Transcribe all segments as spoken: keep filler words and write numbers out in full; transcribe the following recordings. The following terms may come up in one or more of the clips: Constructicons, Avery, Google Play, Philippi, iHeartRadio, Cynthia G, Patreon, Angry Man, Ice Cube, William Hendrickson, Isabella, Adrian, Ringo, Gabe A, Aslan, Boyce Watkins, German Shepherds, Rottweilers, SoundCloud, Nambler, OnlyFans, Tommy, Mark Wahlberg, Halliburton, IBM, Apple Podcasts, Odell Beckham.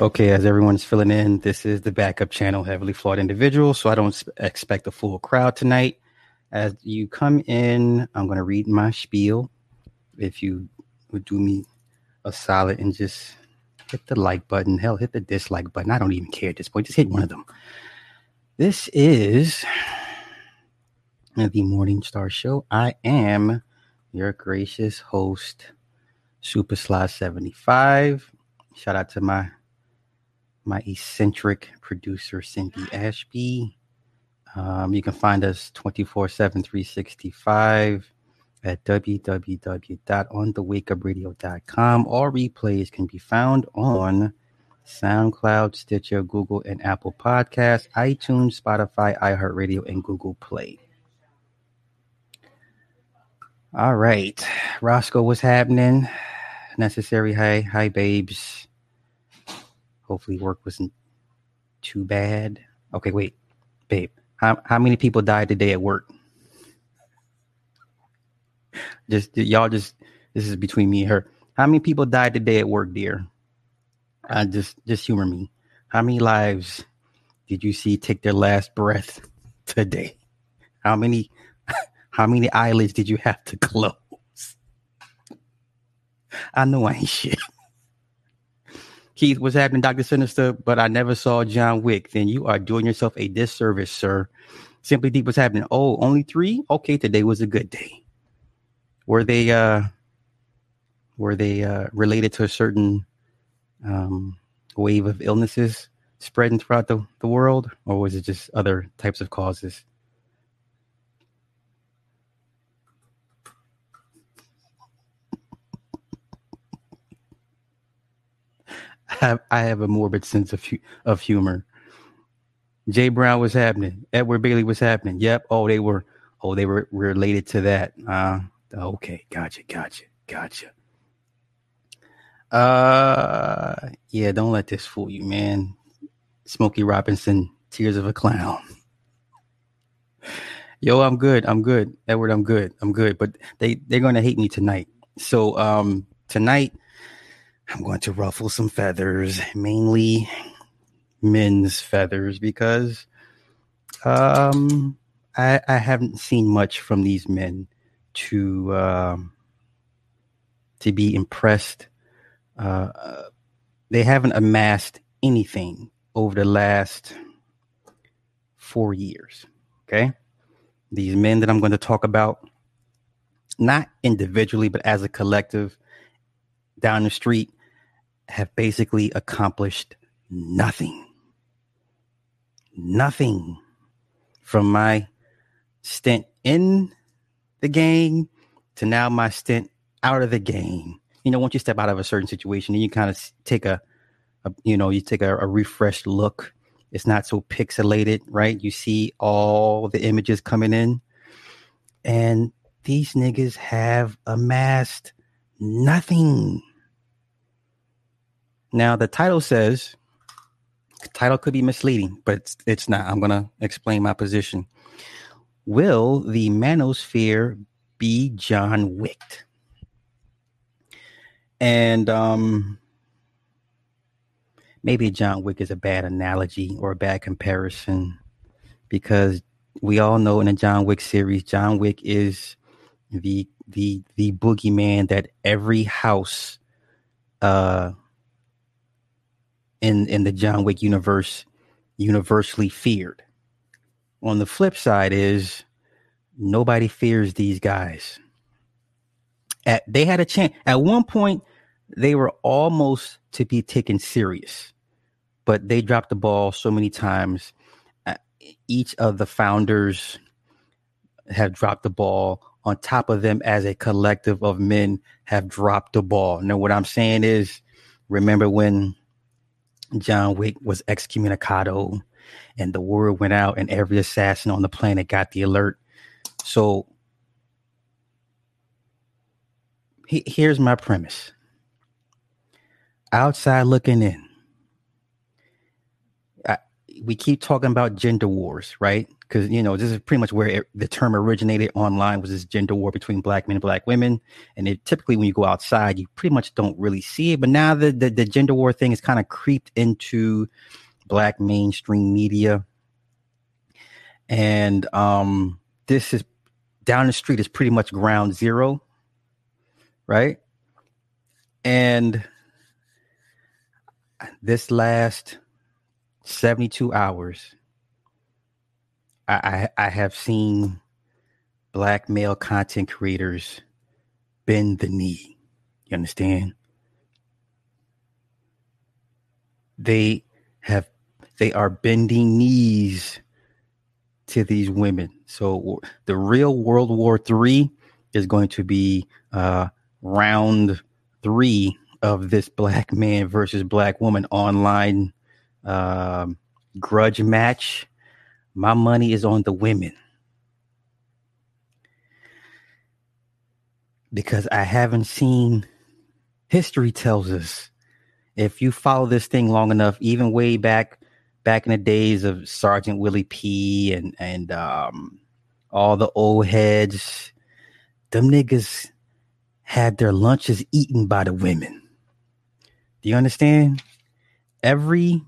Okay, as everyone's filling in, this is the backup channel, Heavily Flawed Individuals, so I don't expect a full crowd tonight. As you come in, I'm going to read my spiel. If you would do me a solid and just hit the like button. Hell, hit the dislike button. I don't even care at this point. Just hit one of them. This is the Morning Star Show. I am your gracious host, Super Sly seventy-five. Shout out to my my eccentric producer, Cindy Ashby. Um, you can find us twenty-four seven, three sixty-five at w w w dot on the wake up radio dot com. All replays can be found on SoundCloud, Stitcher, Google, and Apple Podcasts, iTunes, Spotify, iHeartRadio, and Google Play. All right. Roscoe, what's happening? Necessary, hi. Hi, babes. Hopefully work wasn't too bad. Okay, wait. Babe, how how many people died today at work? Just y'all just this is between me and her. How many people died today at work, dear? Uh, just just humor me. How many lives did you see take their last breath today? How many how many eyelids did you have to close? I know I ain't shit. Keith, what's happening, Doctor Sinister? But I never saw John Wick. Then you are doing yourself a disservice, sir. Simply Deep, what's happening? Oh, only three? Okay, today was a good day. Were they uh, were they uh, related to a certain um, wave of illnesses spreading throughout the, the world? Or was it just other types of causes? I have, I have a morbid sense of hu- of humor. Jay Brown was happening. Edward Bailey was happening. Yep. Oh, they were. Oh, they were related to that. Uh, okay. Gotcha. Gotcha. Gotcha. Uh, yeah. Don't let this fool you, man. Smokey Robinson, Tears of a Clown. Yo, I'm good. I'm good. Edward, I'm good. I'm good. But they they're gonna hate me tonight. So um, tonight. I'm going to ruffle some feathers, mainly men's feathers, because um, I, I haven't seen much from these men to um, to be impressed. Uh, they haven't amassed anything over the last four years. Okay, these men that I'm going to talk about, not individually, but as a collective down the street, have basically accomplished nothing. Nothing from my stint in the game to now my stint out of the game. You know, once you step out of a certain situation and you kind of take a, a you know, you take a, a refreshed look. It's not so pixelated, right? You see all the images coming in. And these niggas have amassed nothing. Now, the title says, the title could be misleading, but it's, it's not. I'm going to explain my position. Will the Manosphere be John Wick? And um, maybe John Wick is a bad analogy or a bad comparison, because we all know in the John Wick series, John Wick is the the the boogeyman that every house uh in in the John Wick universe universally feared. On the flip side is nobody fears these guys. At they had a chance at one point. They were almost to be taken serious, but they dropped the ball so many times. Each of the founders have dropped the ball. On top of them, as a collective of men, have dropped the ball. Now, what I'm saying is, remember when John Wick was excommunicado and the word went out and every assassin on the planet got the alert? So he, here's my premise. Outside looking in, I, we keep talking about gender wars, right? Because, you know, this is pretty much where it, the term originated online, was this gender war between black men and black women. And it, typically when you go outside, you pretty much don't really see it. But now the, the, the gender war thing has kind of creeped into black mainstream media. And um, this is down the street is pretty much ground zero. Right. And this last seventy-two hours, I, I, I have seen black male content creators bend the knee. You understand? They have, they are bending knees to these women. So the real World War Three is going to be uh, round three of this black man versus black woman online uh, grudge match. My money is on the women, because I haven't seen, history tells us, if you follow this thing long enough, even way back, back in the days of Sergeant Willie P and, and um, all the old heads, them niggas had their lunches eaten by the women. Do you understand? Every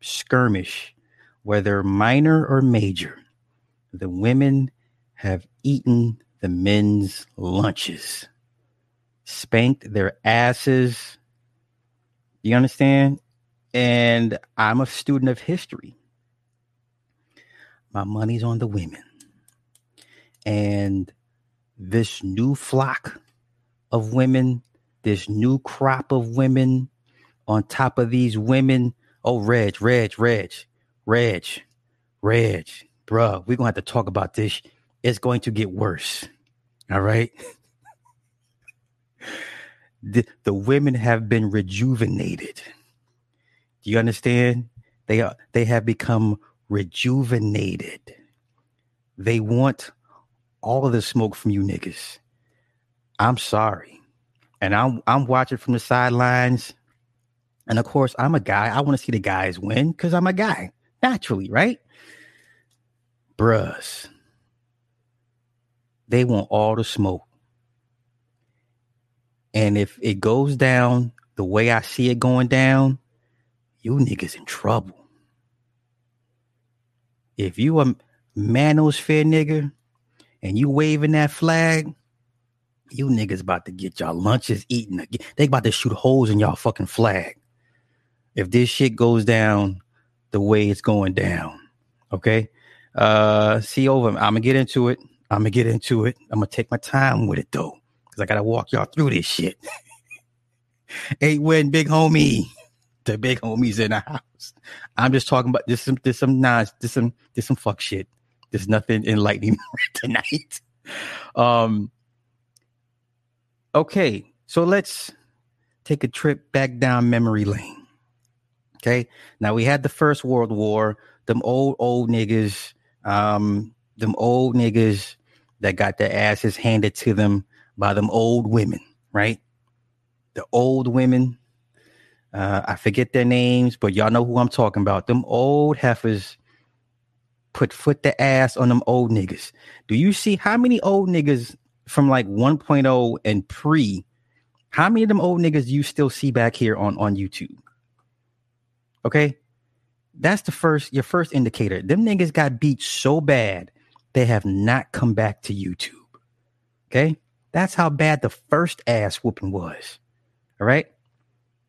skirmish, whether minor or major, the women have eaten the men's lunches, spanked their asses. You understand? And I'm a student of history. My money's on the women. And this new flock of women, this new crop of women, on top of these women. Oh, Reg, Reg, Reg. Reg, Reg, bruh, we're going to have to talk about this. It's going to get worse. All right. the, the women have been rejuvenated. Do you understand? They are, they have become rejuvenated. They want all of the smoke from you niggas. I'm sorry. And I'm, I'm watching from the sidelines. And of course, I'm a guy. I want to see the guys win because I'm a guy. Naturally, right? Bruhs. They want all the smoke. And if it goes down the way I see it going down, you niggas in trouble. If you a manosphere nigga and you waving that flag, you niggas about to get y'all lunches eaten again. They about to shoot holes in y'all fucking flag. If this shit goes down the way it's going down. Okay. Uh, see over. I'm going to get into it. I'm going to get into it. I'm going to take my time with it, though, because I got to walk y'all through this shit. Ain't when big homie. The big homies in the house. I'm just talking about this. Some, this, some nonsense. This, some, this, some fuck shit. There's nothing enlightening tonight. Um. Okay. So let's take a trip back down memory lane. Okay, now we had the First World War, them old, old niggas, um, them old niggas that got their asses handed to them by them old women, right? The old women, uh, I forget their names, but y'all know who I'm talking about. Them old heifers put foot to ass on them old niggas. Do you see how many old niggas from like one point oh and pre, how many of them old niggas you still see back here on, on YouTube? Okay, that's the first, your first indicator. Them niggas got beat so bad, they have not come back to YouTube. Okay, that's how bad the first ass whooping was. All right,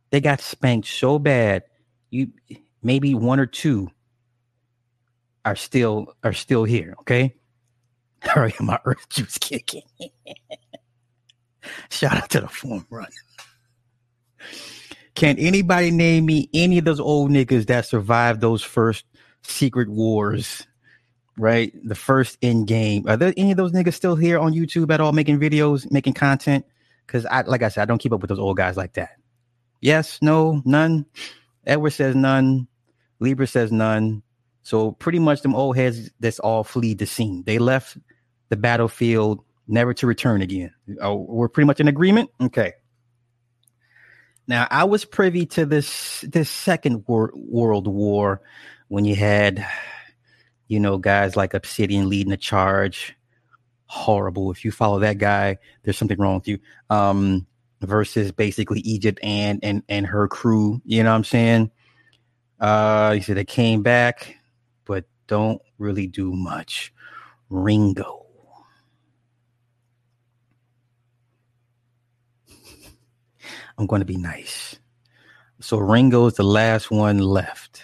they got spanked so bad, you maybe one or two are still are still here. Okay, all right, my earth juice kicking. Shout out to the form run. Can anybody name me any of those old niggas that survived those first secret wars, right? The first end game. Are there any of those niggas still here on YouTube at all, making videos, making content? Because I, like I said, I don't keep up with those old guys like that. Yes, no, none. Edward says none. Libra says none. So pretty much them old heads that's all fleed the scene. They left the battlefield never to return again. Oh, we're pretty much in agreement. Okay. Now, I was privy to this this second wor- world war, when you had, you know, guys like Obsidian leading the charge. Horrible. If you follow that guy, there's something wrong with you. Um, versus basically Egypt and and and her crew. You know what I'm saying? Uh, you said they came back, but don't really do much. Ringo. I'm going to be nice. So Ringo is the last one left.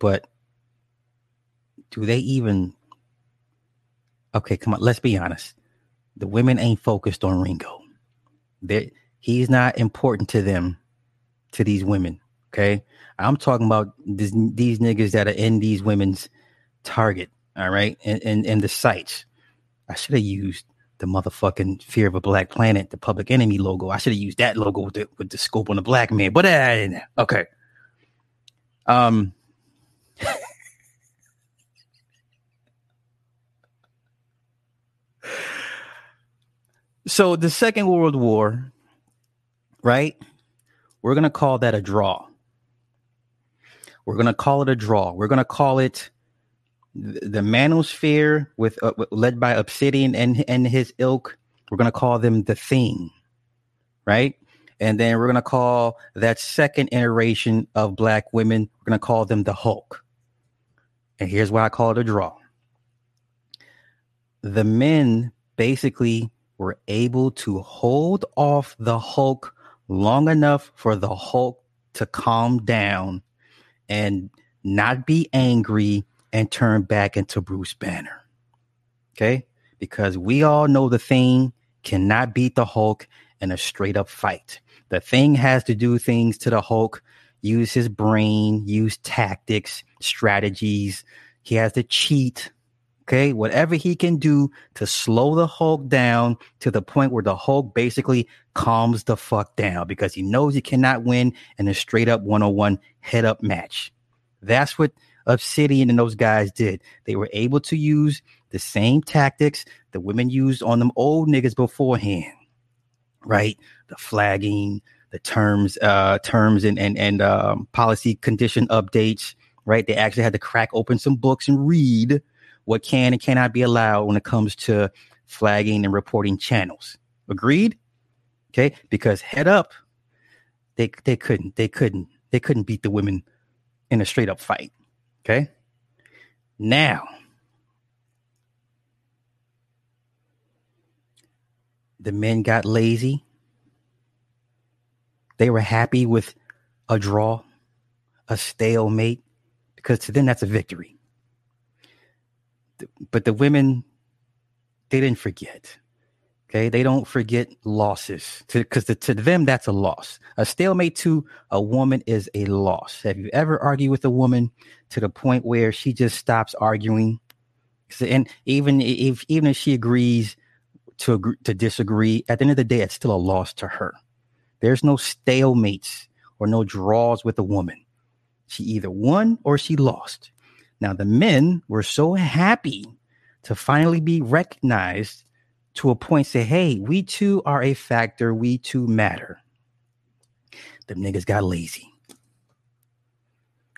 But do they even... Okay, come on. Let's be honest. The women ain't focused on Ringo. They're, he's not important to them, to these women. Okay? I'm talking about this, these niggas that are in these women's target. All right? And, and, and the sites. I should have used the motherfucking Fear of a Black Planet, the Public Enemy logo. I should have used that logo with the, with the scope on the black man. But I didn't. Okay. Um... So the Second World War, right? We're going to call that a draw. We're going to call it a draw. We're going to call it the Manosphere with uh, led by Obsidian and, and his ilk. We're going to call them the Thing, right? And then we're going to call that second iteration of black women, we're going to call them the Hulk. And here's why I call it a draw. The men basically... were able to hold off the Hulk long enough for the Hulk to calm down and not be angry and turn back into Bruce Banner. Okay? Because we all know the Thing cannot beat the Hulk in a straight up fight. The Thing has to do things to the Hulk, use his brain, use tactics, strategies. He has to cheat. Okay, whatever he can do to slow the Hulk down to the point where the Hulk basically calms the fuck down because he knows he cannot win in a straight up one-on-one head up match. That's what Obsidian and those guys did. They were able to use the same tactics the women used on them old niggas beforehand, right? The flagging, the terms, uh, terms and and and um, policy condition updates, right? They actually had to crack open some books and read what can and cannot be allowed when it comes to flagging and reporting channels. Agreed? Okay, because head up, they they couldn't, they couldn't, they couldn't beat the women in a straight up fight. Okay, now the men got lazy. They were happy with a draw, a stalemate, because to them that's a victory. But the women, they didn't forget. Okay, they don't forget losses because to, to them that's a loss. A stalemate to a woman is a loss. Have you ever argued with a woman to the point where she just stops arguing? And even if even if she agrees to agree, to disagree, at the end of the day, it's still a loss to her. There's no stalemates or no draws with a woman. She either won or she lost. Now, the men were so happy to finally be recognized to a point, say, hey, we too are a factor. We too matter. The niggas got lazy.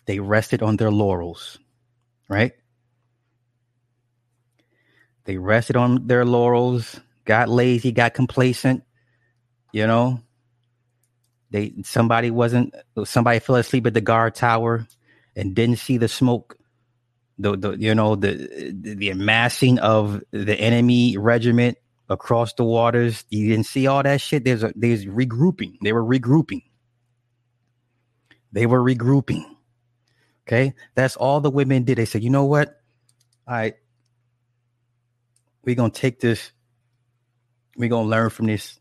They rested on their laurels, right? They rested on their laurels, got lazy, got complacent. You know, they somebody wasn't somebody fell asleep at the guard tower and didn't see the smoke. The, the you know the, the the amassing of the enemy regiment across the waters. You didn't see all that shit. There's a there's regrouping. They were regrouping. They were regrouping. Okay, that's all the women did. They said, you know what? All right, we're gonna take this. We're gonna learn from this,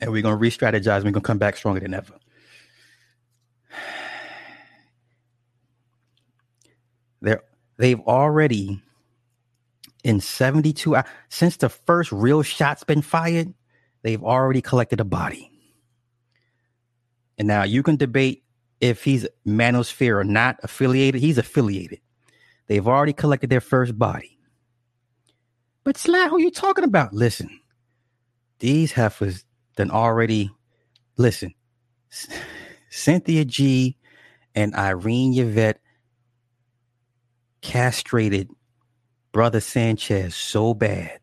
and we're gonna re-strategize. We're gonna come back stronger than ever. They're, they've already, in seventy-two hours, since the first real shot's been fired, they've already collected a body. And now you can debate if he's Manosphere or not affiliated. He's affiliated. They've already collected their first body. But Sly, who are you talking about? Listen, these heifers done already, listen, Cynthia G and Irene Yvette castrated Brother Sanchez so bad,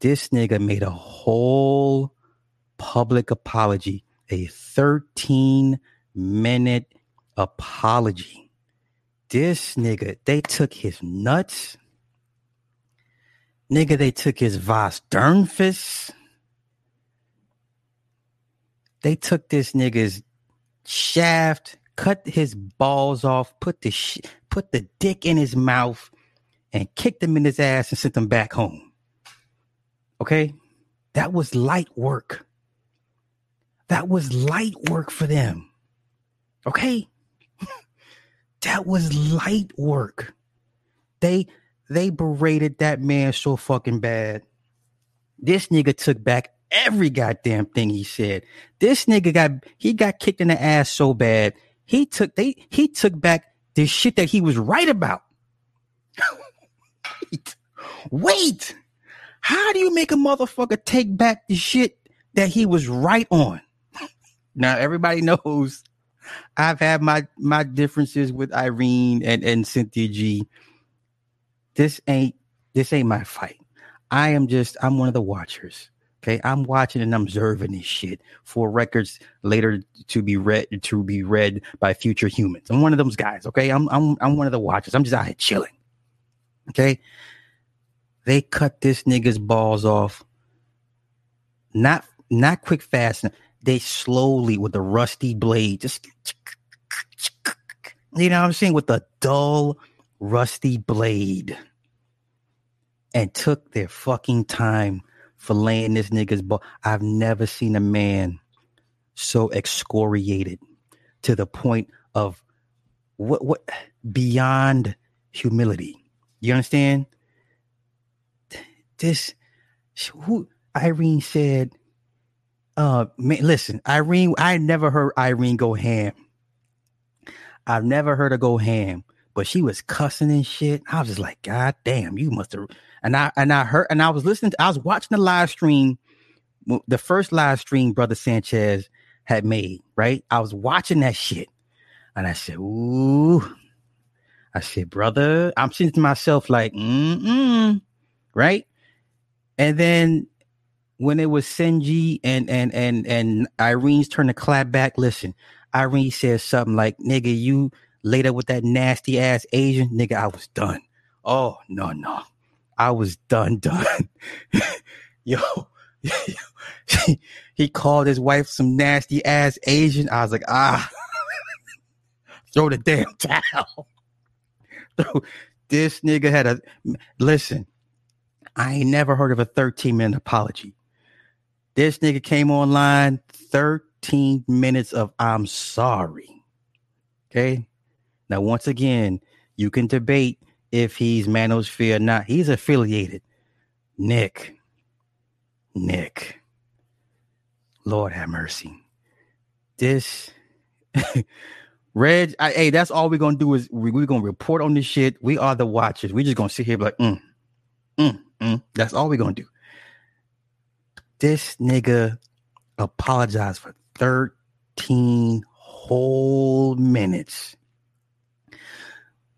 this nigga made a whole public apology, a thirteen minute apology. This nigga, they took his nuts. Nigga, they took his Vas Dernfus. They took this nigga's shaft, cut his balls off, put the sh- put the dick in his mouth, and kicked him in his ass and sent him back home. Okay? That was light work. That was light work for them. Okay? That was light work. They... They berated that man so fucking bad. This nigga took back every goddamn thing he said. This nigga got he got kicked in the ass so bad. He took they he took back the shit that he was right about. Wait, wait. How do you make a motherfucker take back the shit that he was right on? Now everybody knows I've had my my differences with Irene and, and Cynthia G. This ain't this ain't my fight. I am just I'm one of the watchers. Okay, I'm watching and observing this shit for records later to be read to be read by future humans. I'm one of those guys. Okay, I'm I'm I'm one of the watchers. I'm just out here chilling. Okay, they cut this nigga's balls off. Not not quick, fast. They slowly with the rusty blade. Just you know what I'm saying, with the dull. Rusty blade and took their fucking time filleting this nigga's ball. I've never seen a man so excoriated to the point of what what beyond humility. You understand? This who Irene said, uh man, listen, Irene, I never heard Irene go ham. I've never heard her go ham. But she was cussing and shit. I was just like, God damn, you must have. And I and I heard and I was listening. To, I was watching the live stream, the first live stream Brother Sanchez had made. Right, I was watching that shit, and I said, "Ooh," I said, "Brother," I'm saying to myself, like, "Mm-mm," right? And then when it was Sinji and and and and Irene's turn to clap back, listen, Irene says something like, "Nigga, you." Later with that nasty ass Asian nigga, I was done. Oh, no, no. I was done, done. Yo, he called his wife some nasty ass Asian. I was like, ah, throw the damn towel. This nigga had a, listen, I ain't never heard of a thirteen minute apology. This nigga came online, thirteen minutes of I'm sorry. Okay. Now, once again, you can debate if he's Manosphere or not. He's affiliated. Nick. Nick. Lord have mercy. This. Reg. I, hey, that's all we're going to do is we, we're going to report on this shit. We are the watchers. We're just going to sit here like, mm, mm, mm. That's all we're going to do. This nigga apologized for thirteen whole minutes.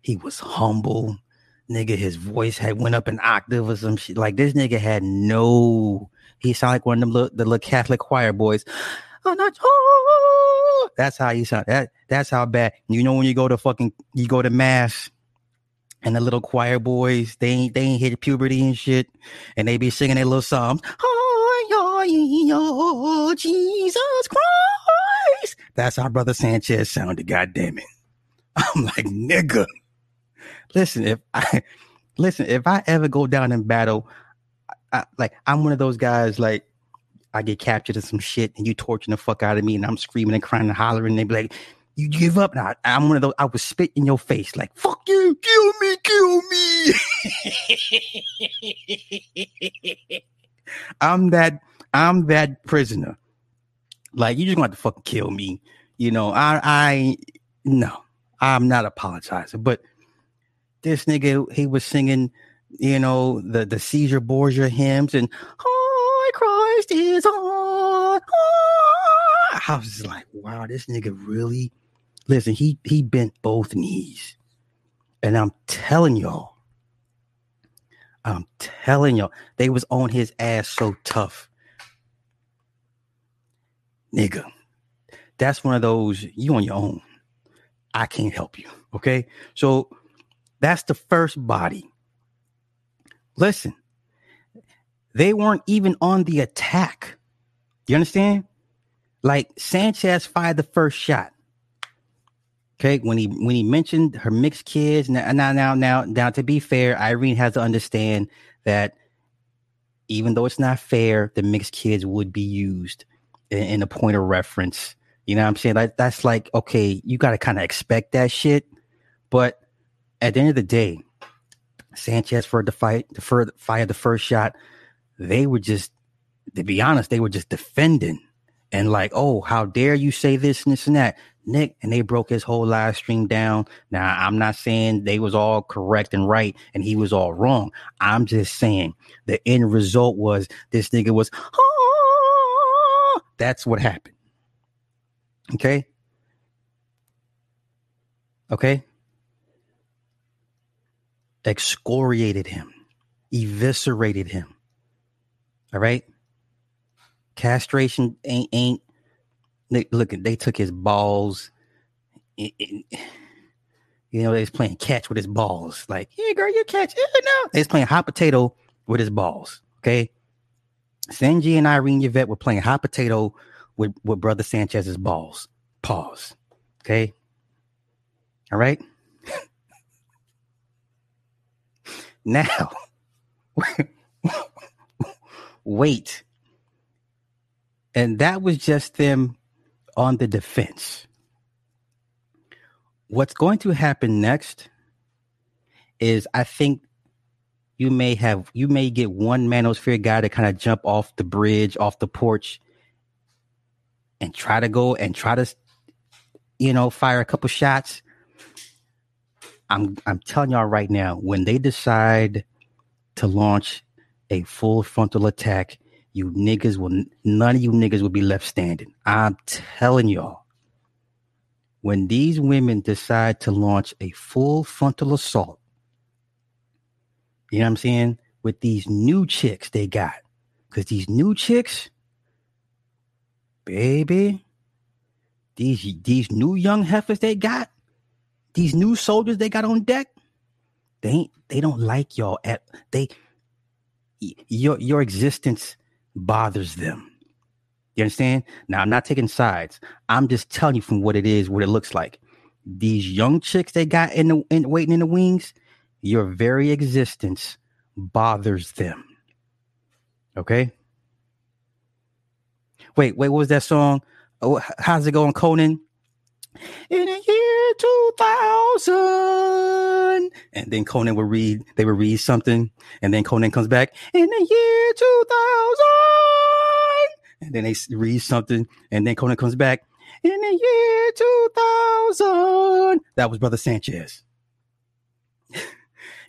He was humble. Nigga, his voice had went up an octave or some shit. Like, this nigga had no... He sounded like one of them little, the little Catholic choir boys. That's how he sounded. That, that's how bad. You know when you go to fucking... You go to mass and the little choir boys, they ain't, they ain't hit puberty and shit. And they be singing their little psalms. Oh, Jesus Christ. That's how Brother Sanchez sounded. God damn it. I'm like, nigga... Listen, if I listen, if I ever go down in battle, I, I, like I'm one of those guys, like I get captured in some shit and you torturing the fuck out of me and I'm screaming and crying and hollering. And they be like, you give up. Now I'm one of those. I would spit in your face like, fuck you. Kill me. Kill me. I'm that I'm that prisoner. Like, you just gonna have to fucking kill me. You know, I, I no, I'm not apologizing, but. This nigga, he was singing, you know, the, the Caesar Borgia hymns and oh, Christ is on. Oh. I was like, wow, this nigga really Listen, he he bent both knees. And I'm telling y'all, I'm telling y'all, they was on his ass so tough. Nigga, that's one of those, you on your own. I can't help you, okay? So that's the first body. Listen, they weren't even on the attack. You understand? Like, Sanchez fired the first shot. Okay, when he when he mentioned her mixed kids, now, now, now, now, now, to be fair, Irene has to understand that even though it's not fair, the mixed kids would be used in, in a point of reference. You know what I'm saying? Like, that's like, okay, you got to kind of expect that shit. But at the end of the day, Sanchez fired the fight, fired the first shot. They were just, to be honest, they were just defending and like, oh, how dare you say this and this and that. Nick, and they broke his whole live stream down. Now, I'm not saying they was all correct and right and he was all wrong. I'm just saying the end result was this nigga was, ah! That's what happened. Okay? Okay? Excoriated him. Eviscerated him. All right? Castration ain't, ain't, They, look, they took his balls. It, it, you know, they was playing catch with his balls. Like, yeah, girl, you catch. Yeah, no. They was playing hot potato with his balls. Okay. Sinji and Irene Yvette were playing hot potato with, with Brother Sanchez's balls. Pause. Okay. All right. Now, wait. And that was just them on the defense. What's going to happen next is I think you may have, you may get one manosphere guy to kind of jump off the bridge, off the porch and try to go and try to, you know, fire a couple shots. I'm, I'm telling y'all right now, when they decide to launch a full frontal attack, you niggas will, none of you niggas will be left standing. I'm telling y'all. When these women decide to launch a full frontal assault, you know what I'm saying? With these new chicks they got. Because these new chicks, baby, these, these new young heifers they got, these new soldiers they got on deck, they ain't, they don't like y'all at, they, your, your existence bothers them. You understand? Now, I'm not taking sides. I'm just telling you from what it is, what it looks like. These young chicks they got in the in, waiting in the wings, your very existence bothers them. Okay? Wait, wait, what was that song? Oh, how's it going, Conan? In the year two thousand. And then Conan would read, they would read something. And then Conan comes back. In the year two thousand. And then they read something. And then Conan comes back. In the year two thousand. That was Brother Sanchez.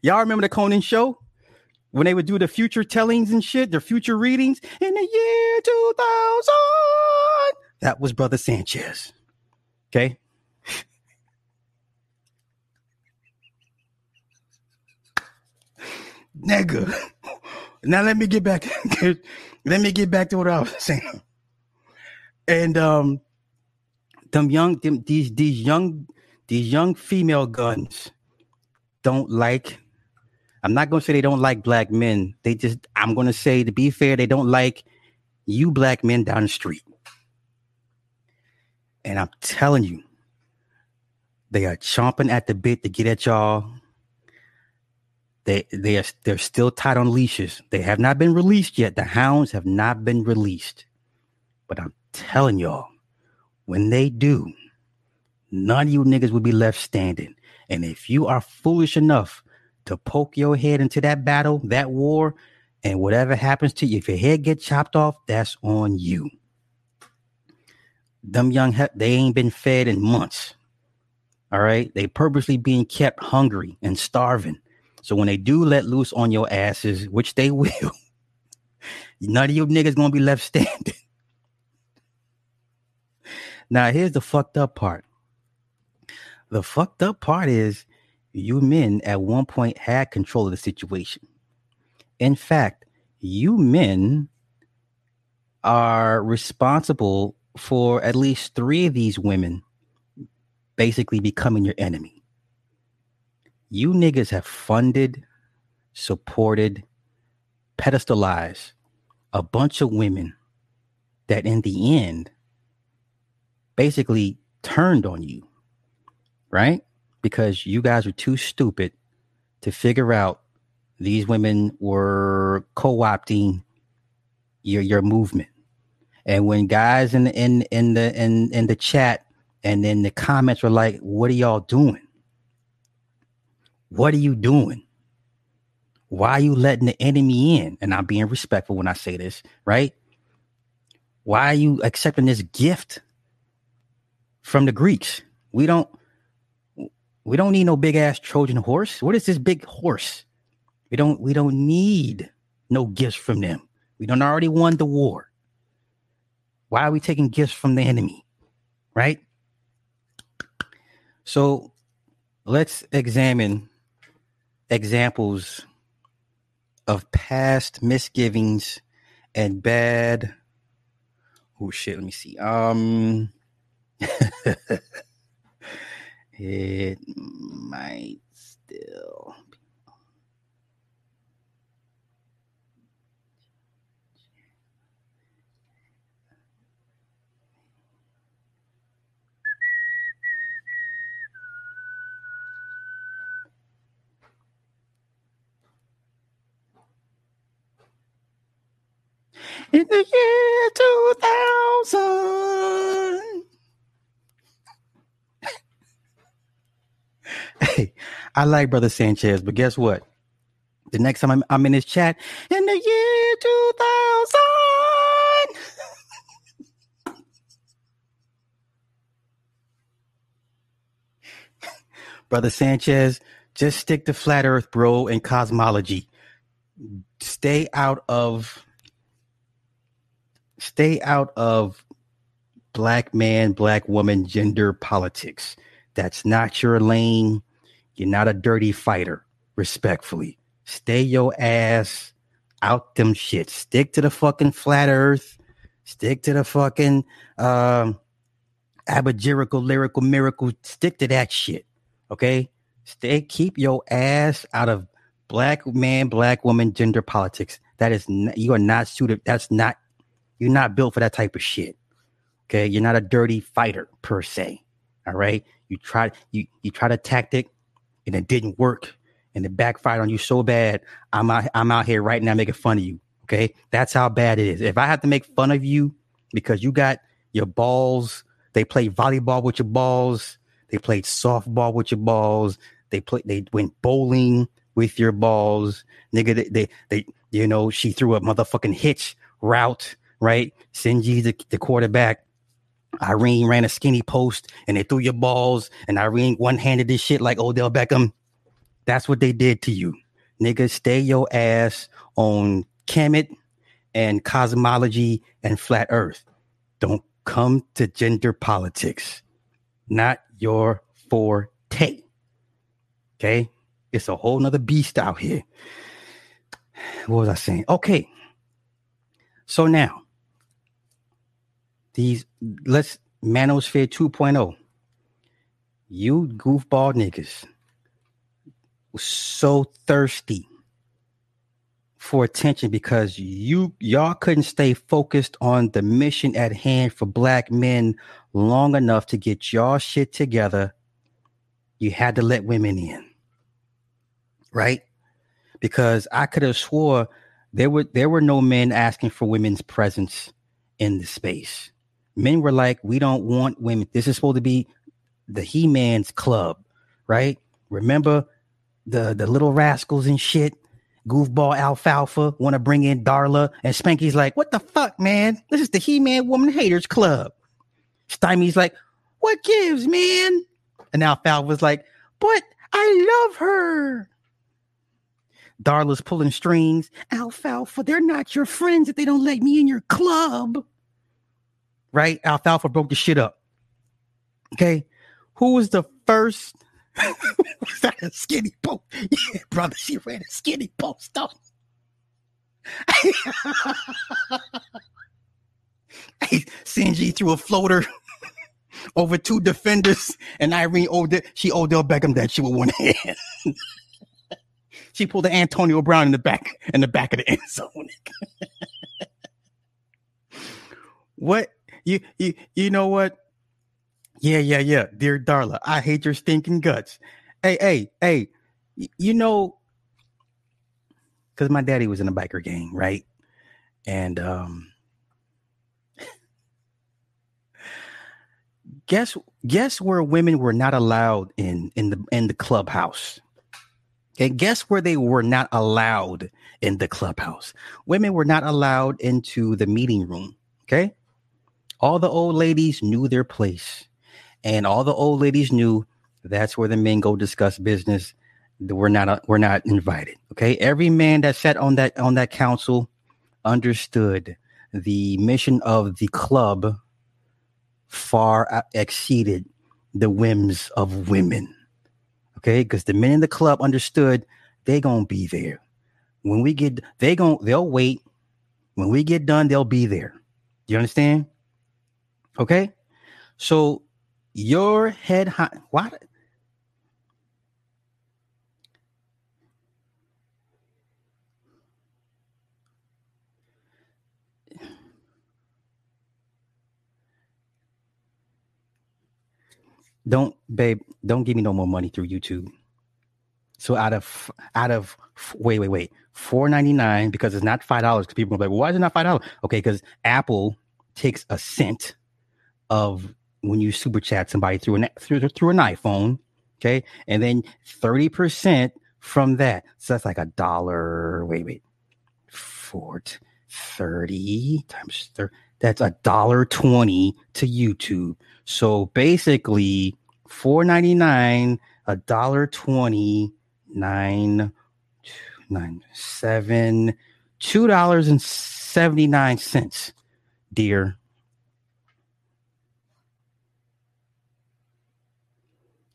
Y'all remember the Conan show? When they would do the future tellings and shit, their future readings. In the year two thousand. That was Brother Sanchez. Okay. Nigga. Now let me get back. Let me get back to what I was saying. And um, them young, them, these these young, these young female guns don't like. I'm not gonna say they don't like black men. They just, I'm gonna say, to be fair, they don't like you black men down the street. And I'm telling you, they are chomping at the bit to get at y'all. They they are they're still tied on leashes. They have not been released yet. The hounds have not been released. But I'm telling y'all, when they do, none of you niggas will be left standing. And if you are foolish enough to poke your head into that battle, that war, and whatever happens to you, if your head gets chopped off, that's on you. Them young, they ain't been fed in months. All right. They purposely being kept hungry and starving. So when they do let loose on your asses, which they will, none of you niggas going to be left standing. Now, here's the fucked up part. The fucked up part is you men at one point had control of the situation. In fact, you men are responsible for at least three of these women basically becoming your enemy. You niggas have funded, supported, pedestalized a bunch of women that in the end basically turned on you, right? Because you guys were too stupid to figure out these women were co-opting your your movement. And when guys in the in, in the in, in the chat and then the comments were like, what are y'all doing? What are you doing? Why are you letting the enemy in? And I'm being respectful when I say this, right? Why are you accepting this gift from the Greeks? We don't We don't need no big ass Trojan horse. What is this big horse? We don't we don't need no gifts from them. We don't already won the war. Why are we taking gifts from the enemy? Right? So let's examine examples of past misgivings and bad. Oh shit, let me see. Um It might still be. In the year two thousand. Hey, I like Brother Sanchez, but guess what? The next time I'm, I'm in his chat, in the year two thousand. Brother Sanchez, just stick to flat earth, bro, and cosmology. Stay out of, stay out of black man, black woman, gender politics. That's not your lane. You're not a dirty fighter, respectfully. Stay your ass out them shit. Stick to the fucking flat earth. Stick to the fucking um, abagirical, lyrical, miracle. Stick to that shit, okay? Stay, keep your ass out of black man, black woman, gender politics. That is, not, you are not suited. That's not, you're not built for that type of shit, okay? You're not a dirty fighter, per se, all right? You tried, you, you tried a tactic and it didn't work and it backfired on you so bad. I'm out, I'm out here right now making fun of you. Okay. That's how bad it is. If I have to make fun of you because you got your balls, they played volleyball with your balls. They played softball with your balls. They played, they went bowling with your balls. Nigga, they, they, they you know, she threw a motherfucking hitch route, right? Sinji, the, the quarterback. Irene ran a skinny post and they threw your balls and Irene one-handed this shit like Odell Beckham. That's what they did to you. Nigga, stay your ass on Kemet and cosmology and flat earth. Don't come to gender politics. Not your forte. Okay? It's a whole nother beast out here. What was I saying? Okay. So now, These let's Manosphere two point oh. You goofball niggas so thirsty for attention because you y'all couldn't stay focused on the mission at hand for black men long enough to get y'all shit together. You had to let women in, right? Because I could have swore there were there were no men asking for women's presence in the space. Men were like, we don't want women. This is supposed to be the He-Man's club, right? Remember the, the little rascals and shit? Goofball Alfalfa want to bring in Darla. And Spanky's like, what the fuck, man? This is the He-Man Woman Haters Club. Stymie's like, what gives, man? And Alfalfa's like, but I love her. Darla's pulling strings. Alfalfa, they're not your friends if they don't let me in your club. Right? Alfalfa broke the shit up. Okay. Who was the first. Was that a skinny post? Yeah, brother, she ran a skinny post on. Hey, Sinji threw a floater over two defenders, and Irene Odell, she Odell Beckham that shit with one hand. She pulled the Antonio Brown in the back in the back of the end zone. What you you you know what? Yeah, yeah, yeah. Dear Darla, I hate your stinking guts. Hey, hey, hey, y- you know, because my daddy was in a biker gang, right? And um, guess guess where women were not allowed in in the in the clubhouse. And guess where they were not allowed in the clubhouse. Women were not allowed into the meeting room. Okay, all the old ladies knew their place. And all the old ladies knew that's where the men go discuss business. We're not uh, we're not invited. OK, every man that sat on that on that council understood the mission of the club far exceeded the whims of women. OK, because the men in the club understood they gonna be there when we get they gonna they'll wait. When we get done, they'll be there. You understand? OK, so. Your head high. What? Don't, babe. Don't give me no more money through YouTube. So out of out of wait, wait, wait, four ninety-nine, because it's not five dollars. Because people are like, well, why is it not five dollars? Okay, because Apple takes a cent of. When you super chat somebody through an through through an iPhone, okay, and then thirty percent from that, so that's like a dollar. Wait, wait, four thirty times thirty. That's a dollar twenty to YouTube. So basically, four ninety nine, a dollar twenty nine nine seven two dollars and seventy nine cents, dear.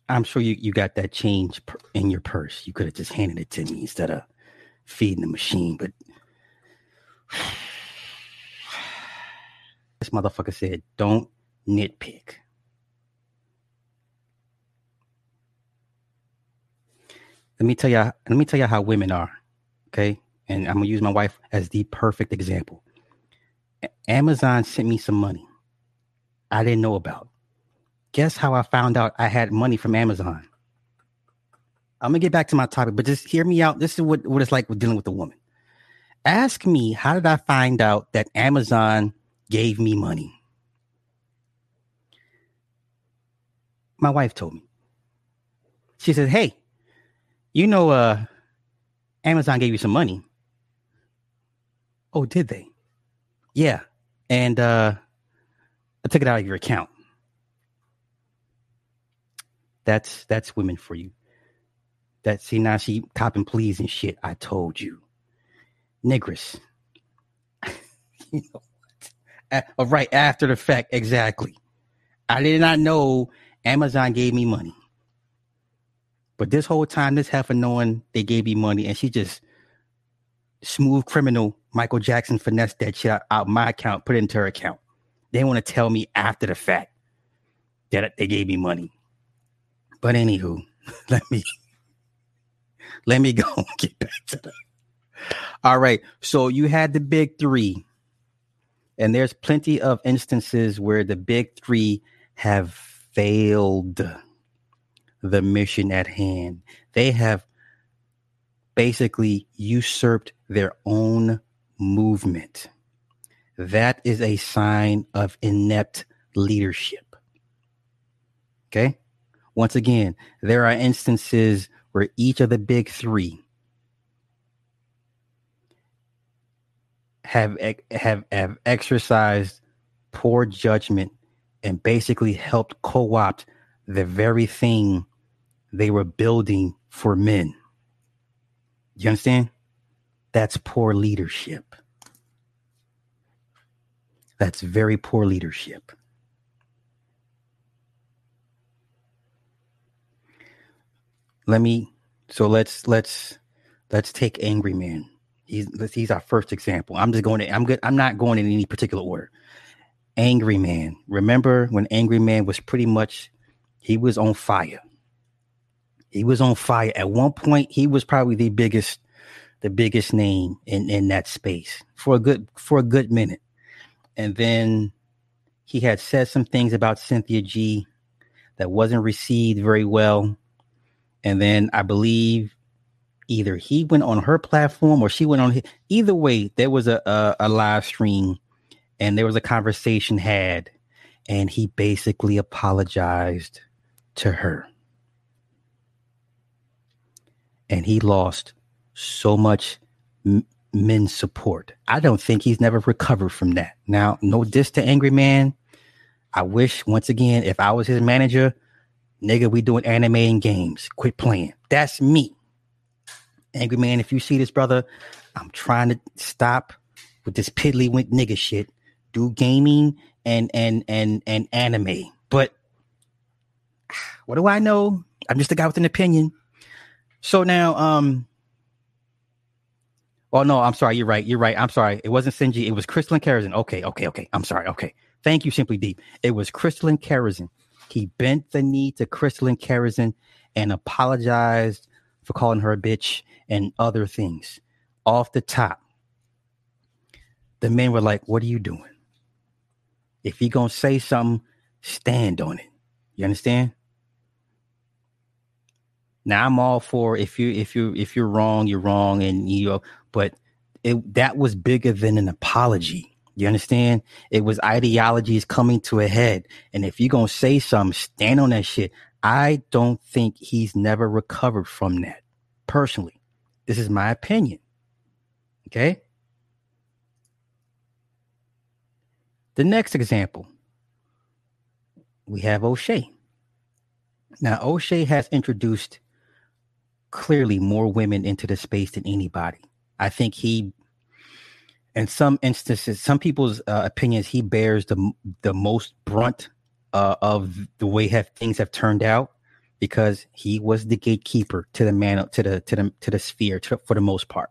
I'm sure you, you got that change in your purse. You could have just handed it to me instead of feeding the machine. But this motherfucker said, don't nitpick. Let me tell you, let me tell you how women are. Okay. And I'm going to use my wife as the perfect example. Amazon sent me some money I didn't know about. Guess how I found out I had money from Amazon? I'm going to get back to my topic, but just hear me out. This is what, what it's like with dealing with a woman. Ask me, how did I find out that Amazon gave me money? My wife told me. She said, hey, you know, uh, Amazon gave you some money. Oh, did they? Yeah. And uh, I took it out of your account. That's that's women for you. That see now she cop and please and shit. I told you, niggers. You know what? Uh, right after the fact, exactly. I did not know Amazon gave me money, but this whole time, this half of knowing they gave me money, and she just smooth criminal Michael Jackson finessed that shit out, out my account, put it into her account. They want to tell me after the fact that they gave me money. But anywho, let me let me go and get back to that. All right. So you had the big three, and there's plenty of instances where the big three have failed the mission at hand. They have basically usurped their own movement. That is a sign of inept leadership. Okay. Once again, there are instances where each of the big three have, have, have exercised poor judgment and basically helped co-opt the very thing they were building for men. You understand? That's poor leadership. That's very poor leadership. let me. So let's let's let's take Angry Man. He's he's our first example. I'm just going to. I'm good. I'm not going in any particular order. Angry Man. Remember when Angry Man was pretty much, he was on fire. He was on fire. At one point, he was probably the biggest, the biggest name in, in that space for a good for a good minute. And then he had said some things about Cynthia G that wasn't received very well. And then I believe either he went on her platform or she went on his. Either way, there was a, a, a live stream and there was a conversation had, and he basically apologized to her. And he lost so much m- men's support. I don't think he's never recovered from that. Now, no diss to Angry Man. I wish, once again, if I was his manager, nigga, we doing anime and games. Quit playing. That's me. Angry Man, if you see this, brother, I'm trying to stop with this piddlywink nigga shit. Do gaming and and and and anime. But what do I know? I'm just a guy with an opinion. So now, um, oh no, I'm sorry. You're right. You're right. I'm sorry. It wasn't Sinji. It was Crystalline Karazin. Okay. Okay. Okay. I'm sorry. Okay. Thank you, Simply Deep. It was Crystalline Karazin. He bent the knee to Crystalline Karazin and apologized for calling her a bitch and other things. Off the top, the men were like, what are you doing? If you're going to say something, stand on it. You understand? Now I'm all for if you if you if you're wrong, you're wrong, and you know, but it, that was bigger than an apology. You understand? It was ideologies coming to a head, and if you're gonna say something, stand on that shit. I don't think he's never recovered from that. Personally, this is my opinion. Okay. The next example, we have O'Shea. Now O'Shea has introduced clearly more women into the space than anybody. I think he, in some instances, some people's uh, opinions, he bears the the most brunt uh, of the way have things have turned out, because he was the gatekeeper to the man to the to the to the sphere to, for the most part.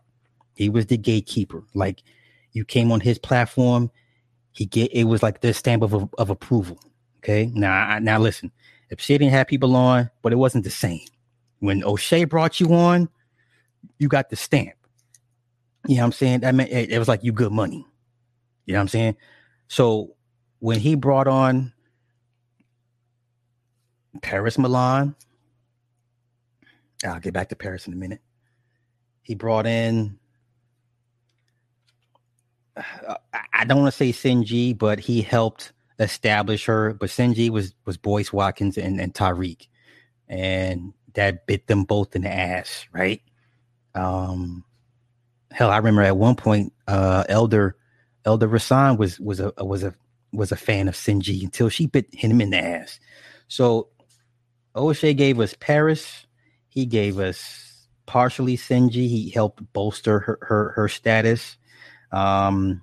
He was the gatekeeper. Like you came on his platform, he get it was like the stamp of of approval. Okay, now I, now listen. Obsidian had people on, but it wasn't the same. When O'Shea brought you on, you got the stamp. You know what I'm saying? I mean, it was like you good money. You know what I'm saying? So when he brought on Paris Milan, I'll get back to Paris in a minute. He brought in, I don't want to say Sinji, but he helped establish her, but Sinji was was Boyce Watkins and, and Tariq, and that bit them both in the ass, right? Um, hell, I remember at one point, uh, Elder Elder Rasan was was a was a was a fan of Sinji until she bit him in the ass. So O'Shea gave us Paris, he gave us partially Sinji. He helped bolster her her, her status. Um,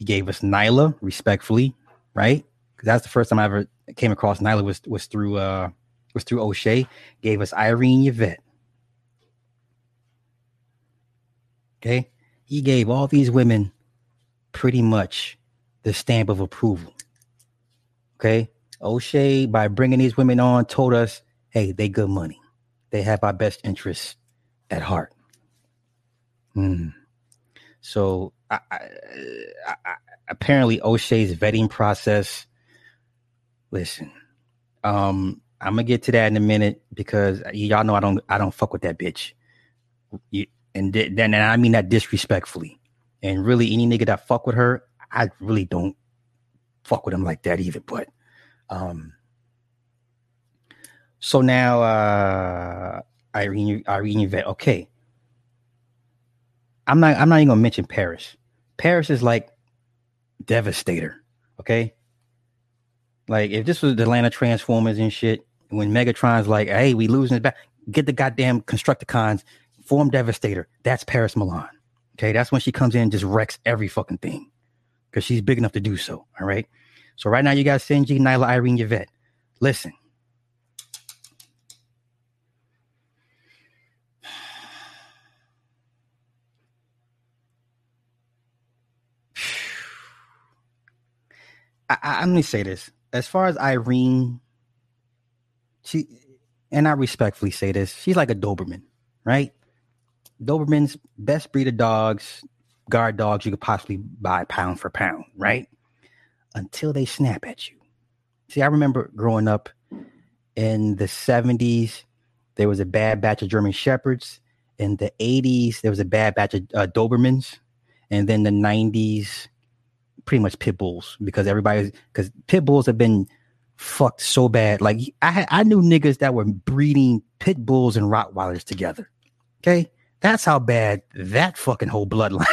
he gave us Nyla, respectfully. Right, because that's the first time I ever came across Nyla was was through uh, was through O'Shea. Gave us Irene Yvette. Okay, he gave all these women pretty much the stamp of approval. Okay, O'Shea, by bringing these women on, told us, "Hey, they good money. They have our best interests at heart." Mm. So I. I, I apparently O'Shea's vetting process. Listen, um, I'm gonna get to that in a minute, because y'all know I don't, I don't fuck with that bitch. You, and then, and I mean that disrespectfully. And really, any nigga that fuck with her, I really don't fuck with him like that either. But, um, so now, uh, Irene, Irene Yvette. Okay, I'm not, I'm not even gonna mention Paris. Paris is like Devastator, okay? Like, if this was the Atlanta Transformers and shit, when Megatron's like, hey, we losing it back, get the goddamn Constructicons, form Devastator. That's Paris Milan, okay? That's when she comes in and just wrecks every fucking thing, because she's big enough to do so, all right? So right now you got Sinji, Nyla, Irene, Yvette. Listen, I, I, let me say this. As far as Irene, she, and I respectfully say this, she's like a Doberman, right? Doberman's best breed of dogs, guard dogs you could possibly buy pound for pound, right? Until they snap at you. See, I remember growing up in the seventies, there was a bad batch of German Shepherds. In the eighties, there was a bad batch of uh, Dobermans. And then the nineties, pretty much pit bulls, because everybody, because pit bulls have been fucked so bad. Like I had, I knew niggas that were breeding pit bulls and Rottweilers together. Okay. That's how bad that fucking whole bloodline.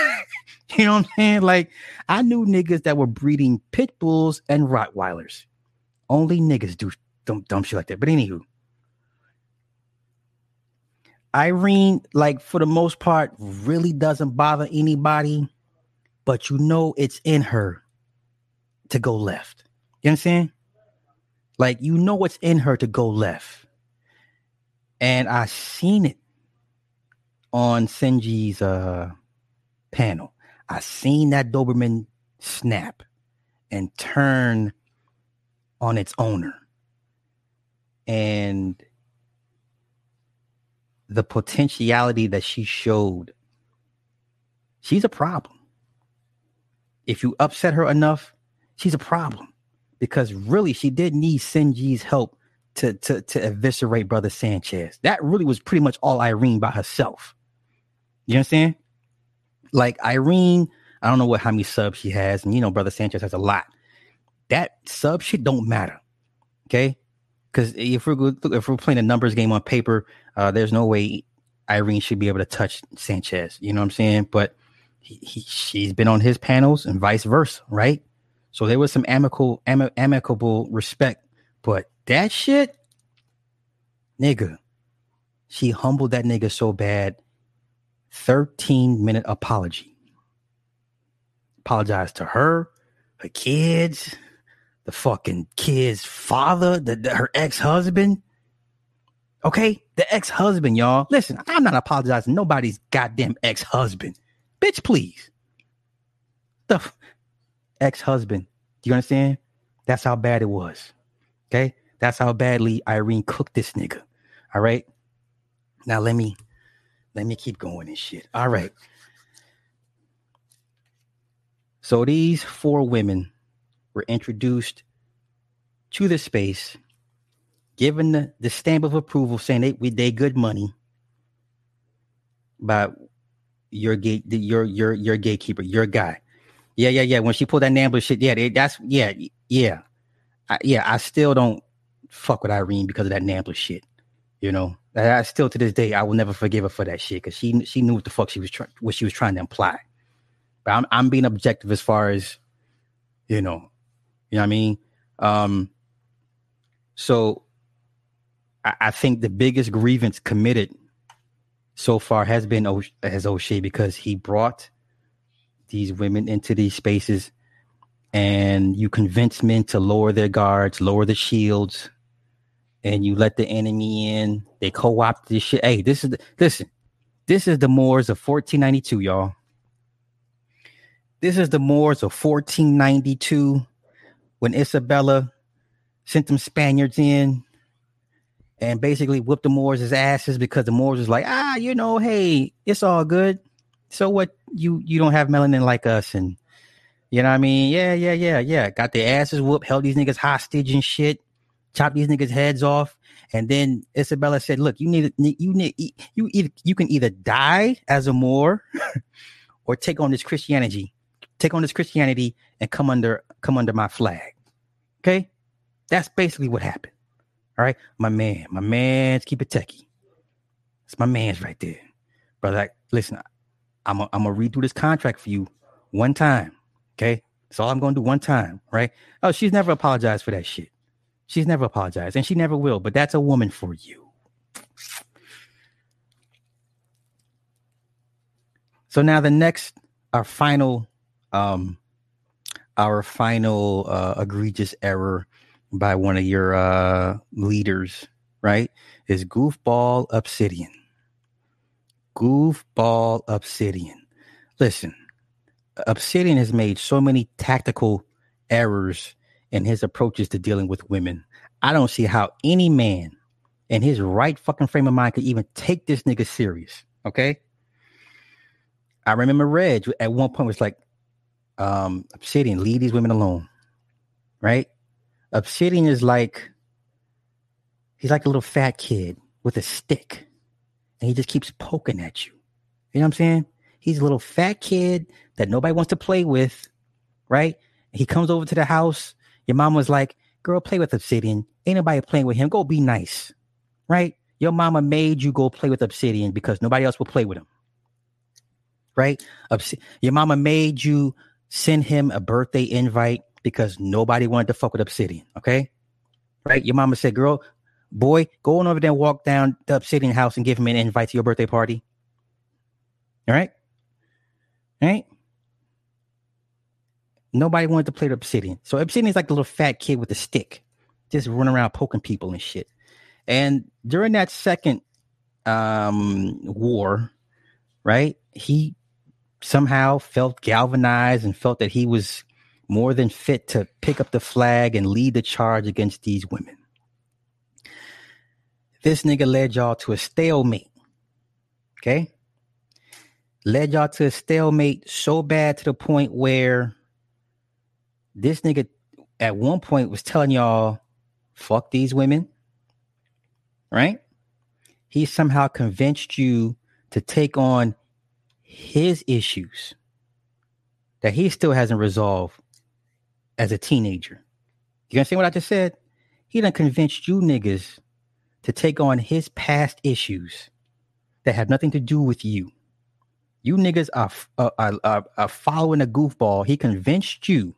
You know what I'm saying? Like I knew niggas that were breeding pit bulls and Rottweilers. Only niggas do dumb, dumb shit like that. But anywho, Irene, like for the most part, really doesn't bother anybody, but you know it's in her to go left. You know what I'm saying? Like you know it's in her to go left. And I seen it on Sinji's uh, panel. I seen that Doberman snap and turn on its owner. And the potentiality that she showed, she's a problem. If you upset her enough, she's a problem, because really she did need Sinji's help to, to, to eviscerate Brother Sanchez. That really was pretty much all Irene by herself. You understand? Like Irene, I don't know what how many subs she has, and you know Brother Sanchez has a lot. That sub shit don't matter, okay? Because if we're if we're playing a numbers game on paper, uh, there's no way Irene should be able to touch Sanchez. You know what I'm saying? But He, he, she's been on his panels and vice versa, right? So there was some amicable, am, amicable respect, but that shit, nigga, she humbled that nigga so bad. thirteen minute apology. Apologized to her, her kids, the fucking kid's father, the, the, her ex-husband. Okay, the ex-husband, y'all. Listen, I'm not apologizing to nobody's goddamn ex-husband. Bitch, please. The f- ex-husband. Do you understand? That's how bad it was. Okay? That's how badly Irene cooked this nigga. All right? Now let me let me keep going and shit. All right. So these four women were introduced to the space, given the, the stamp of approval saying they we they good money by your gate, your your your gatekeeper, your guy, yeah, yeah, yeah. When she pulled that Nambler shit, yeah, they, that's yeah, yeah, I, yeah. I still don't fuck with Irene because of that Nambler shit, you know. I, I still to this day I will never forgive her for that shit, because she she knew what the fuck she was trying, what she was trying to imply. But I'm I'm being objective as far as you know, you know what I mean. Um, so I, I think the biggest grievance committed so far has been o- has O'Shea, because he brought these women into these spaces and you convince men to lower their guards, lower the shields, and you let the enemy in. They co-opt this shit. Hey, this is the, listen, this is the Moors of fourteen ninety-two, y'all. This is the Moors of fourteen ninety-two when Isabella sent them Spaniards in and basically whipped the Moors' asses, because the Moors was like, ah, you know, hey, it's all good. So what? You you don't have melanin like us, and you know what I mean? Yeah, yeah, yeah, yeah. Got their asses whooped, held these niggas hostage and shit, chopped these niggas' heads off, and then Isabella said, look, you need you need you either you can either die as a Moor or take on this Christianity, take on this Christianity, and come under come under my flag. Okay, that's basically what happened. All right, my man, my man's keep it techie. It's my man's right there, brother. Like, listen, I'm a, I'm gonna read through this contract for you one time, okay? That's all I'm gonna do one time, right? Oh, she's never apologized for that shit. She's never apologized, and she never will. But that's a woman for you. So now the next, our final, um, our final uh, egregious error by one of your uh, leaders, right, is Goofball Obsidian. Goofball Obsidian. Listen, Obsidian has made so many tactical errors and his approaches to dealing with women. I don't see how any man in his right fucking frame of mind could even take this nigga serious. Okay. I remember Reg at one point was like, um, Obsidian, leave these women alone. Right? Obsidian is like, he's like a little fat kid with a stick, and he just keeps poking at you. You know what I'm saying? He's a little fat kid that nobody wants to play with. Right? He comes over to the house. Your mom was like, girl, play with Obsidian. Ain't nobody playing with him. Go be nice. Right? Your mama made you go play with Obsidian because nobody else will play with him. Right? Obs- your mama made you send him a birthday invite because nobody wanted to fuck with Obsidian. Okay? Right? Your mama said, girl, boy, go on over there and walk down to Obsidian house and give him an invite to your birthday party. All right? All right? Nobody wanted to play with Obsidian. So Obsidian is like the little fat kid with a stick, just running around poking people and shit. And during that second um, war, right, he somehow felt galvanized and felt that he was more than fit to pick up the flag and lead the charge against these women. This nigga led y'all to a stalemate. Okay? Led y'all to a stalemate so bad to the point where this nigga at one point was telling y'all, fuck these women. Right? He somehow convinced you to take on his issues that he still hasn't resolved as a teenager. You understand what I just said? He done convinced you niggas to take on his past issues that have nothing to do with you. You niggas are, are, are, are following a goofball. He convinced you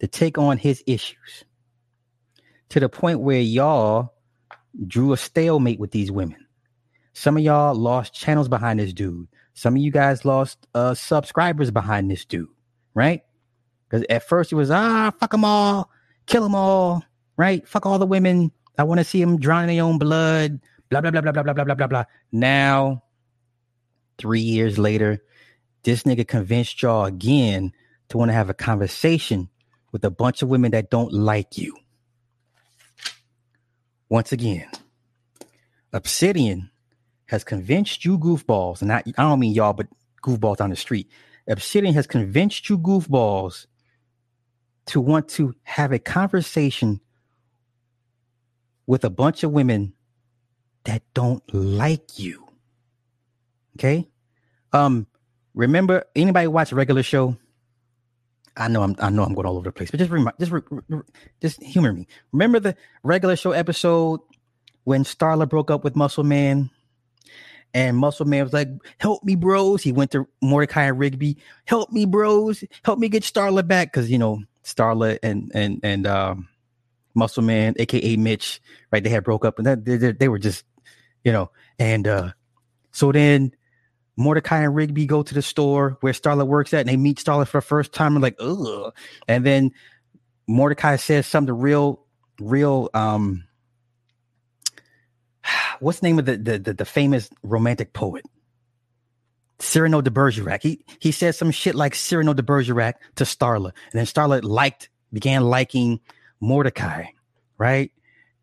to take on his issues to the point where y'all drew a stalemate with these women. Some of y'all lost channels behind this dude. Some of you guys lost uh, subscribers behind this dude, right? Because at first it was, ah, fuck them all, kill them all, right? Fuck all the women. I want to see them drown in their own blood, blah, blah, blah, blah, blah, blah, blah, blah, blah. Now, three years later, this nigga convinced y'all again to want to have a conversation with a bunch of women that don't like you. Once again, Obsidian has convinced you goofballs, and I, I don't mean y'all, but goofballs on the street. Obsidian has convinced you goofballs to want to have a conversation with a bunch of women that don't like you. Okay? Um, remember, anybody watch a regular show? I know I'm I know I'm going all over the place, but just remind, just re, re, just humor me. Remember the regular show episode when Starla broke up with Muscle Man, and Muscle Man was like, "Help me, bros." He went to Mordecai and Rigby, "Help me, bros. Help me get Starla back," because you know Starla and and and um, Muscle Man, aka Mitch, right? They had broke up, and that, they, they they were just, you know, and uh, so then. Mordecai and Rigby go to the store where Starla works at, and they meet Starla for the first time and like, ugh. And then Mordecai says something real, real, um, what's the name of the, the, the, the famous romantic poet? Cyrano de Bergerac. He, he said some shit like Cyrano de Bergerac to Starla. And then Starla liked, began liking Mordecai, right?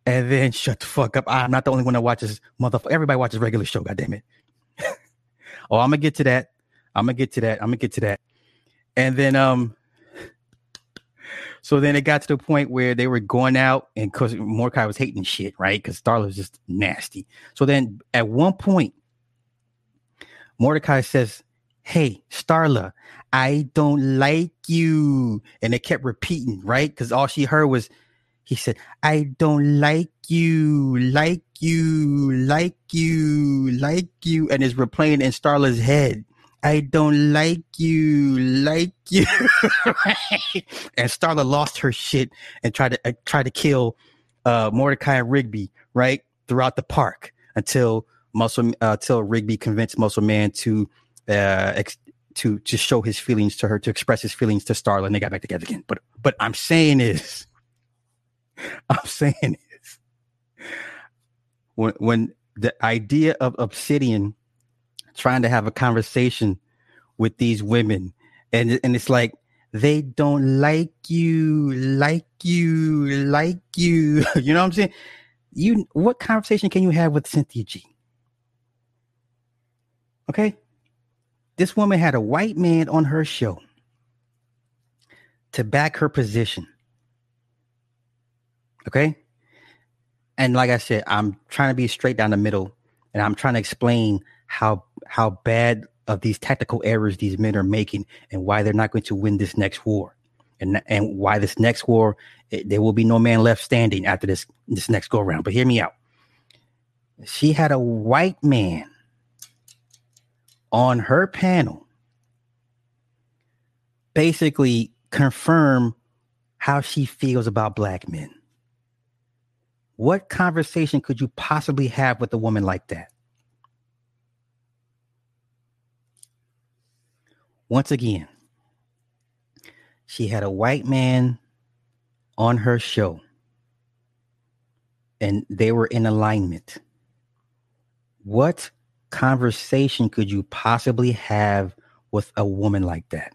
And then shut the fuck up. I'm not the only one that watches motherfucker. Everybody watches regular show, goddammit. Oh, I'm gonna get to that. I'm gonna get to that. I'm gonna get to that. And then, um, so then it got to the point where they were going out, and because Mordecai was hating shit, right? Because Starla was just nasty. So then at one point, Mordecai says, "Hey, Starla, I don't like you." And they kept repeating, right? Because all she heard was, he said, "I don't like you, like you, like you, like you." And it's replaying in Starla's head. "I don't like you, like you." Right? And Starla lost her shit and tried to uh, try to kill uh, Mordecai and Rigby, right? Throughout the park until Muscle, uh, until Rigby convinced Muscle Man to, uh, ex- to, to show his feelings to her, to express his feelings to Starla, and they got back together again. But, but I'm saying is, I'm saying is when, when the idea of Obsidian trying to have a conversation with these women, and and it's like They don't like you, like you, like you. You know what I'm saying? You, what conversation can you have with Cynthia G? Okay? This woman had a white man on her show to back her position. Okay? And like I said, I'm trying to be straight down the middle, and I'm trying to explain how how bad of these tactical errors these men are making and why they're not going to win this next war, and and why this next war, it, there will be no man left standing after this, this next go round. But hear me out. She had a white man on her panel basically confirm how she feels about black men. What conversation could you possibly have with a woman like that? Once again, she had a white man on her show, and they were in alignment. What conversation could you possibly have with a woman like that?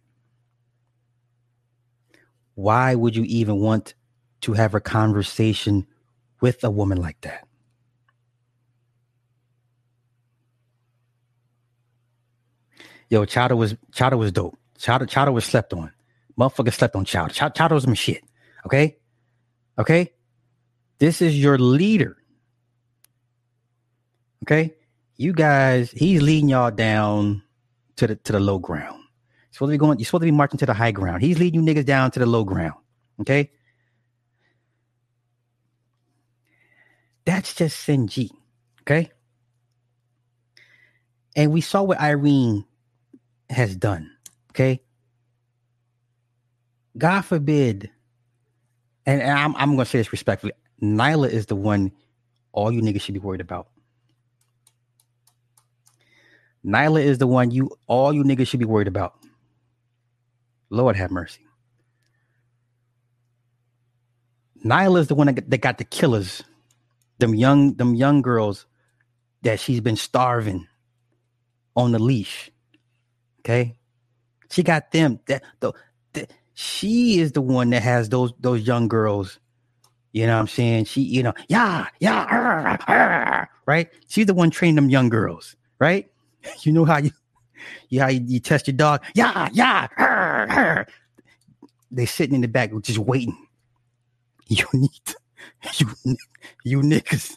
Why would you even want to have a conversation with a woman like that? Yo, Chowder was Chowder was dope. Chowder Chowder was slept on. Motherfucker slept on Chowder. Chowder, Chowder was my shit. Okay, okay. This is your leader. Okay, you guys. He's leading y'all down to the to the low ground. You're supposed to be going. You're supposed to be marching to the high ground. He's leading you niggas down to the low ground. Okay. That's just Sinji, okay? And we saw what Irene has done, okay? God forbid, and, and I'm, I'm going to say this respectfully, Nyla is the one all you niggas should be worried about. Nyla is the one you all you niggas should be worried about. Lord have mercy. Nyla is the one that, that got the killers. Them young, them young girls that she's been starving on the leash. Okay, she got them. That the, the she is the one that has those those young girls. You know what I'm saying? She, you know, yeah, yeah, arr, arr, right? She's the one training them young girls, right? You know how you, you how you, you test your dog? Yeah, yeah. Arr, arr. They sitting in the back just waiting. You need to. You, you niggas,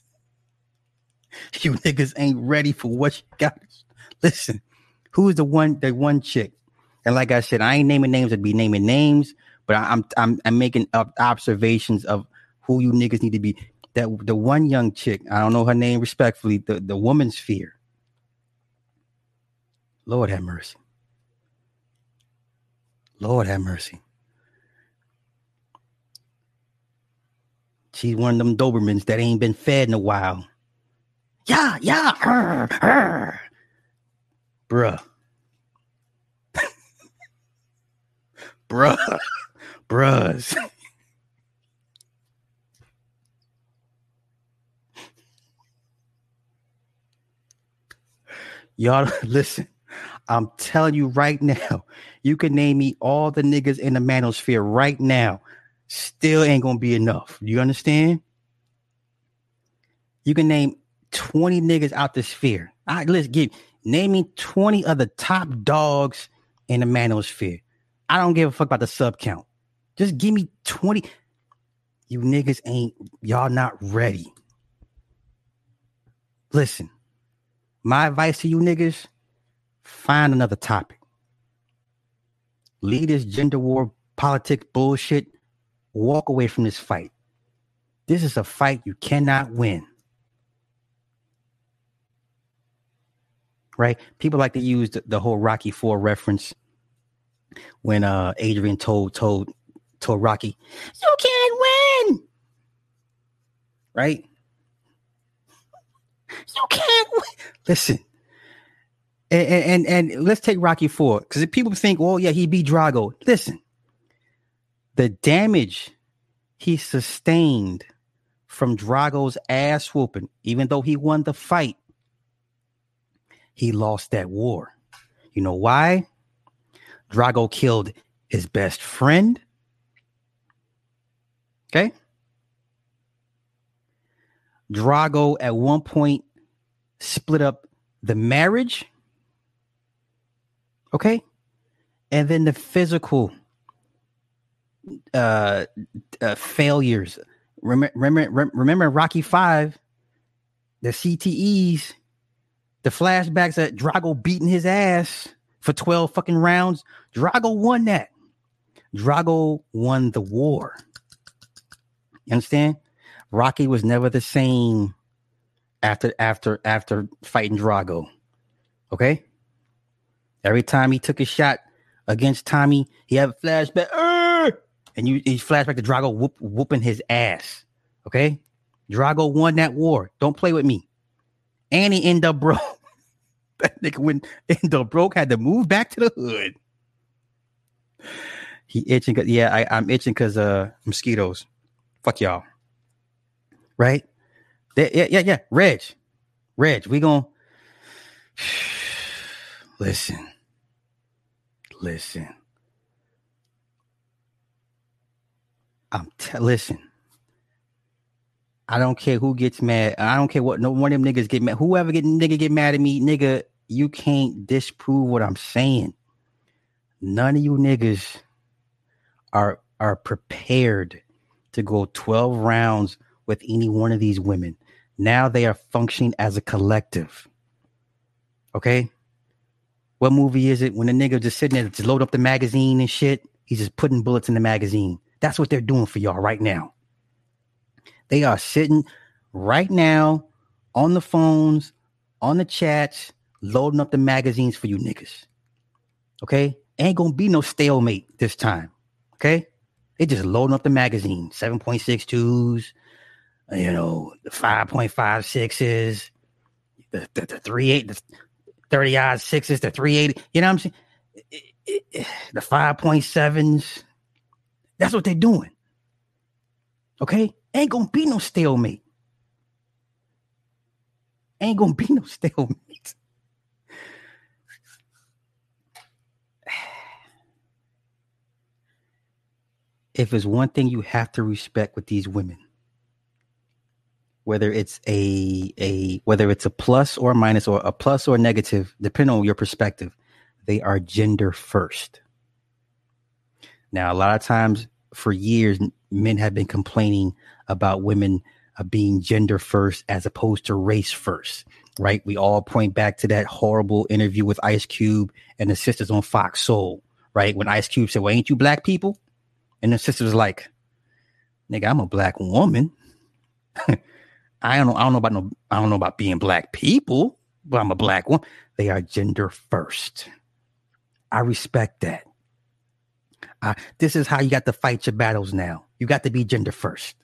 you niggas ain't ready for what you got. Listen, who is the one, the one chick? And like I said, I ain't naming names. I'd be naming names, but I'm, I'm, I'm making up observations of who you niggas need to be. That the one young chick, I don't know her name respectfully, the, the woman's fear. Lord have mercy. Lord have mercy. She's one of them Dobermans that ain't been fed in a while. Yeah, yeah. Her, her. Bruh. Bruh. Bruhs. Y'all, listen. I'm telling you right now. You can name me all the niggas in the manosphere right now. Still ain't gonna be enough. You understand? You can name twenty niggas out the sphere. All right, let's give naming twenty of the top dogs in the manosphere. I don't give a fuck about the sub count. Just give me twenty. You niggas ain't y'all not ready. Listen, my advice to you niggas: find another topic. Leave this gender war politics bullshit. Walk away from this fight. This is a fight you cannot win. Right? People like to use the, the whole Rocky four reference when uh, Adrian told told told Rocky, "You can't win." Right? You can't win. Listen, and and, and let's take Rocky four, because if people think, "Oh yeah, he beat Drago," listen. The damage he sustained from Drago's ass whooping, even though he won the fight, he lost that war. You know why? Drago killed his best friend. Okay. Drago at one point split up the marriage. Okay. And then the physical uh, uh, failures. Remember, remember, remember Rocky Five, the C T Es, the flashbacks that Drago beating his ass for twelve fucking rounds. Drago won that. Drago won the war. You understand? Rocky was never the same after after after fighting Drago. Okay? Every time he took a shot against Tommy, he had a flashback. Arr! And you he flashback to Drago whoop, whooping his ass. Okay? Drago won that war. Don't play with me. And he ended up broke. That nigga went ended up broke, had to move back to the hood. He itching. Yeah, I, I'm itching because uh mosquitoes. Fuck y'all. Right? They, yeah, yeah, yeah. Reg. Reg, we gonna listen. Listen. I'm t- listen. I don't care who gets mad. I don't care what no one of them niggas get mad. Whoever get nigga get mad at me, nigga, you can't disprove what I'm saying. None of you niggas are are prepared to go twelve rounds with any one of these women. Now they are functioning as a collective. Okay? What movie is it when the nigga just sitting there just load up the magazine and shit? He's just putting bullets in the magazine. That's what they're doing for y'all right now. They are sitting right now on the phones, on the chats, loading up the magazines for you niggas. Okay? Ain't gonna be no stalemate this time. Okay? They just loading up the magazine. seven point six twos, you know, the five point five sixes, the, the, the three eight, the thirty odd sixes, the three eighty, you know what I'm saying? It, it, it, the five point sevens. That's what they're doing. Okay? Ain't gonna be no stalemate. Ain't gonna be no stalemate. If it's one thing you have to respect with these women, whether it's a a whether it's a plus or a minus or a plus or a negative, depending on your perspective, they are gender first. Now, a lot of times for years, men have been complaining about women uh, being gender first as opposed to race first, right? We all point back to that horrible interview with Ice Cube and the sisters on Fox Soul, right? When Ice Cube said, "Well, ain't you black people?" And the sister was like, "Nigga, I'm a black woman. I don't know. I don't know about no. I don't know about being black people, but I'm a black woman." They are gender first. I respect that. I, this is how you got to fight your battles now. You got to be gender first.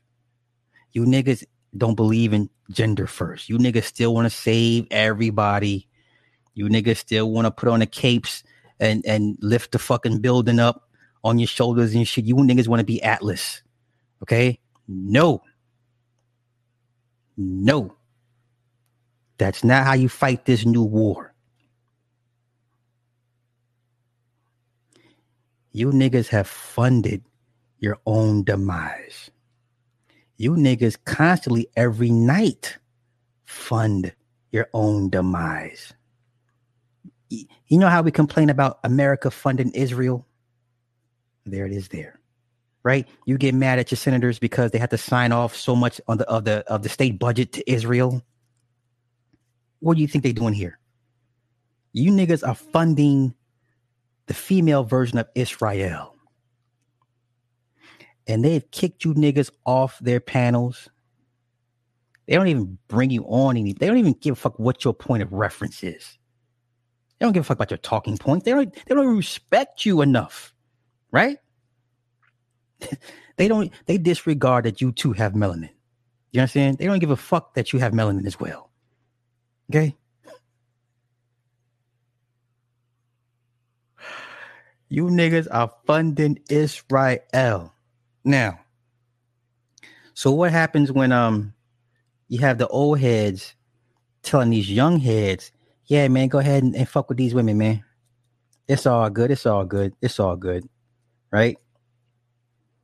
You niggas don't believe in gender first. You niggas still want to save everybody. You niggas still want to put on the capes and and lift the fucking building up on your shoulders and shit. You niggas want to be Atlas. Okay? No. No. That's not how you fight this new war. You niggas have funded your own demise. You niggas constantly every night fund your own demise. You know how we complain about America funding Israel? There it is there, right? You get mad at your senators because they have to sign off so much on the of the of the state budget to Israel. What do you think they're doing here? You niggas are funding the female version of Israel. And they've kicked you niggas off their panels. They don't even bring you on any. They don't even give a fuck what your point of reference is. They don't give a fuck about your talking points. They don't, they don't respect you enough. Right? They don't, they disregard that you too have melanin. You understand? They don't give a fuck that you have melanin as well. Okay? You niggas are funding Israel. Now, so what happens when um you have the old heads telling these young heads, yeah, man, go ahead and, and fuck with these women, man. It's all good. It's all good. It's all good. right?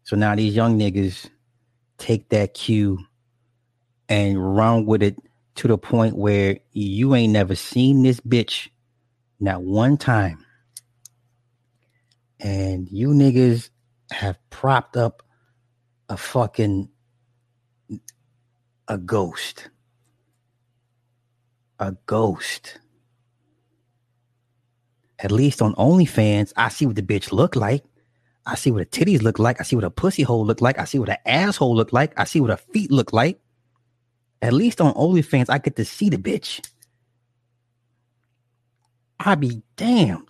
So now these young niggas take that cue and run with it to the point where you ain't never seen this bitch not one time. And you niggas have propped up a fucking a ghost. A ghost. At least on OnlyFans, I see what the bitch look like. I see what her titties look like. I see what her pussy hole look like. I see what her asshole look like. I see what her feet look like. At least on OnlyFans, I get to see the bitch. I be damned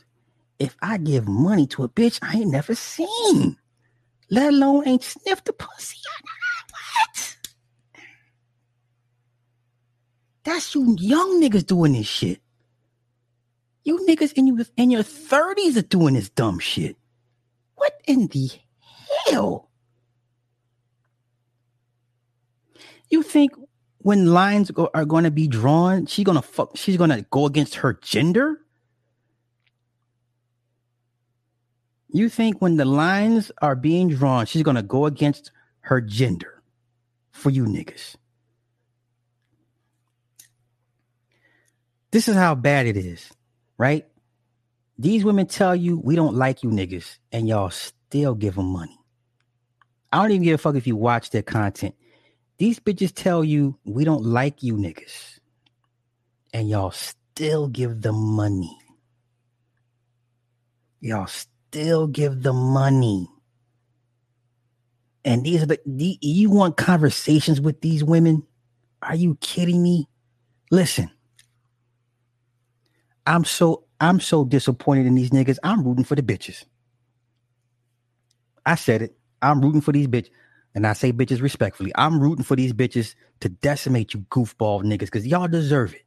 if I give money to a bitch I ain't never seen, let alone ain't sniffed the pussy. What? That's you young niggas doing this shit. You niggas in your, in your thirties are doing this dumb shit. What in the hell? You think when lines go, are going to be drawn, she's going to fuck, she's going to go against her gender? You think when the lines are being drawn, she's going to go against her gender for you niggas? This is how bad it is, right? These women tell you, we don't like you niggas, and y'all still give them money. I don't even give a fuck if you watch their content. These bitches tell you, we don't like you niggas, and y'all still give them money. Y'all still. Still give the money. And these are the, the you want conversations with these women? Are you kidding me? Listen, I'm so I'm so disappointed in these niggas. I'm rooting for the bitches. I said it. I'm rooting for these bitches. And I say bitches respectfully. I'm rooting for these bitches to decimate you goofball niggas because y'all deserve it.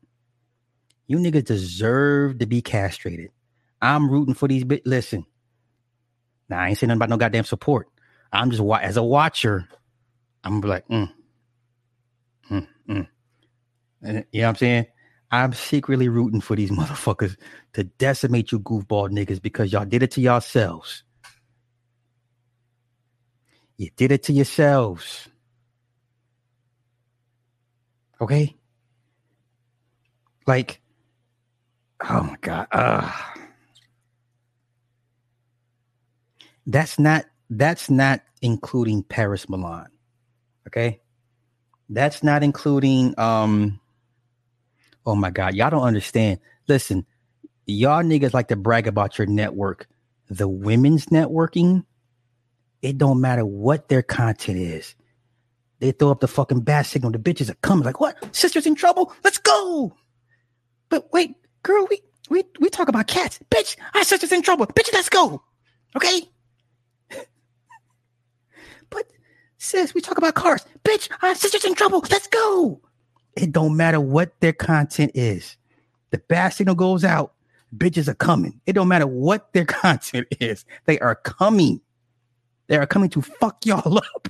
You niggas deserve to be castrated. I'm rooting for these bitches. Listen. Now, I ain't saying nothing about no goddamn support. I'm just, as a watcher, I'm gonna be like, mm, mm, mm. And, you know what I'm saying? I'm secretly rooting for these motherfuckers to decimate you goofball niggas because y'all did it to yourselves. You did it to yourselves. Okay? Like, oh my God. Ugh. That's not that's not including Paris Milan, okay? That's not including um. Oh my God, y'all don't understand. Listen, y'all niggas like to brag about your network, the women's networking. It don't matter what their content is. They throw up the fucking bat signal. The bitches are coming. Like what? Sisters in trouble? Let's go! But wait, girl, we we we talk about cats, bitch. Our sisters in trouble, bitch. Let's go, okay? Sis, we talk about cars. Bitch, our sister's in trouble. Let's go. It don't matter what their content is. The bad signal goes out. Bitches are coming. It don't matter what their content is. They are coming. They are coming to fuck y'all up.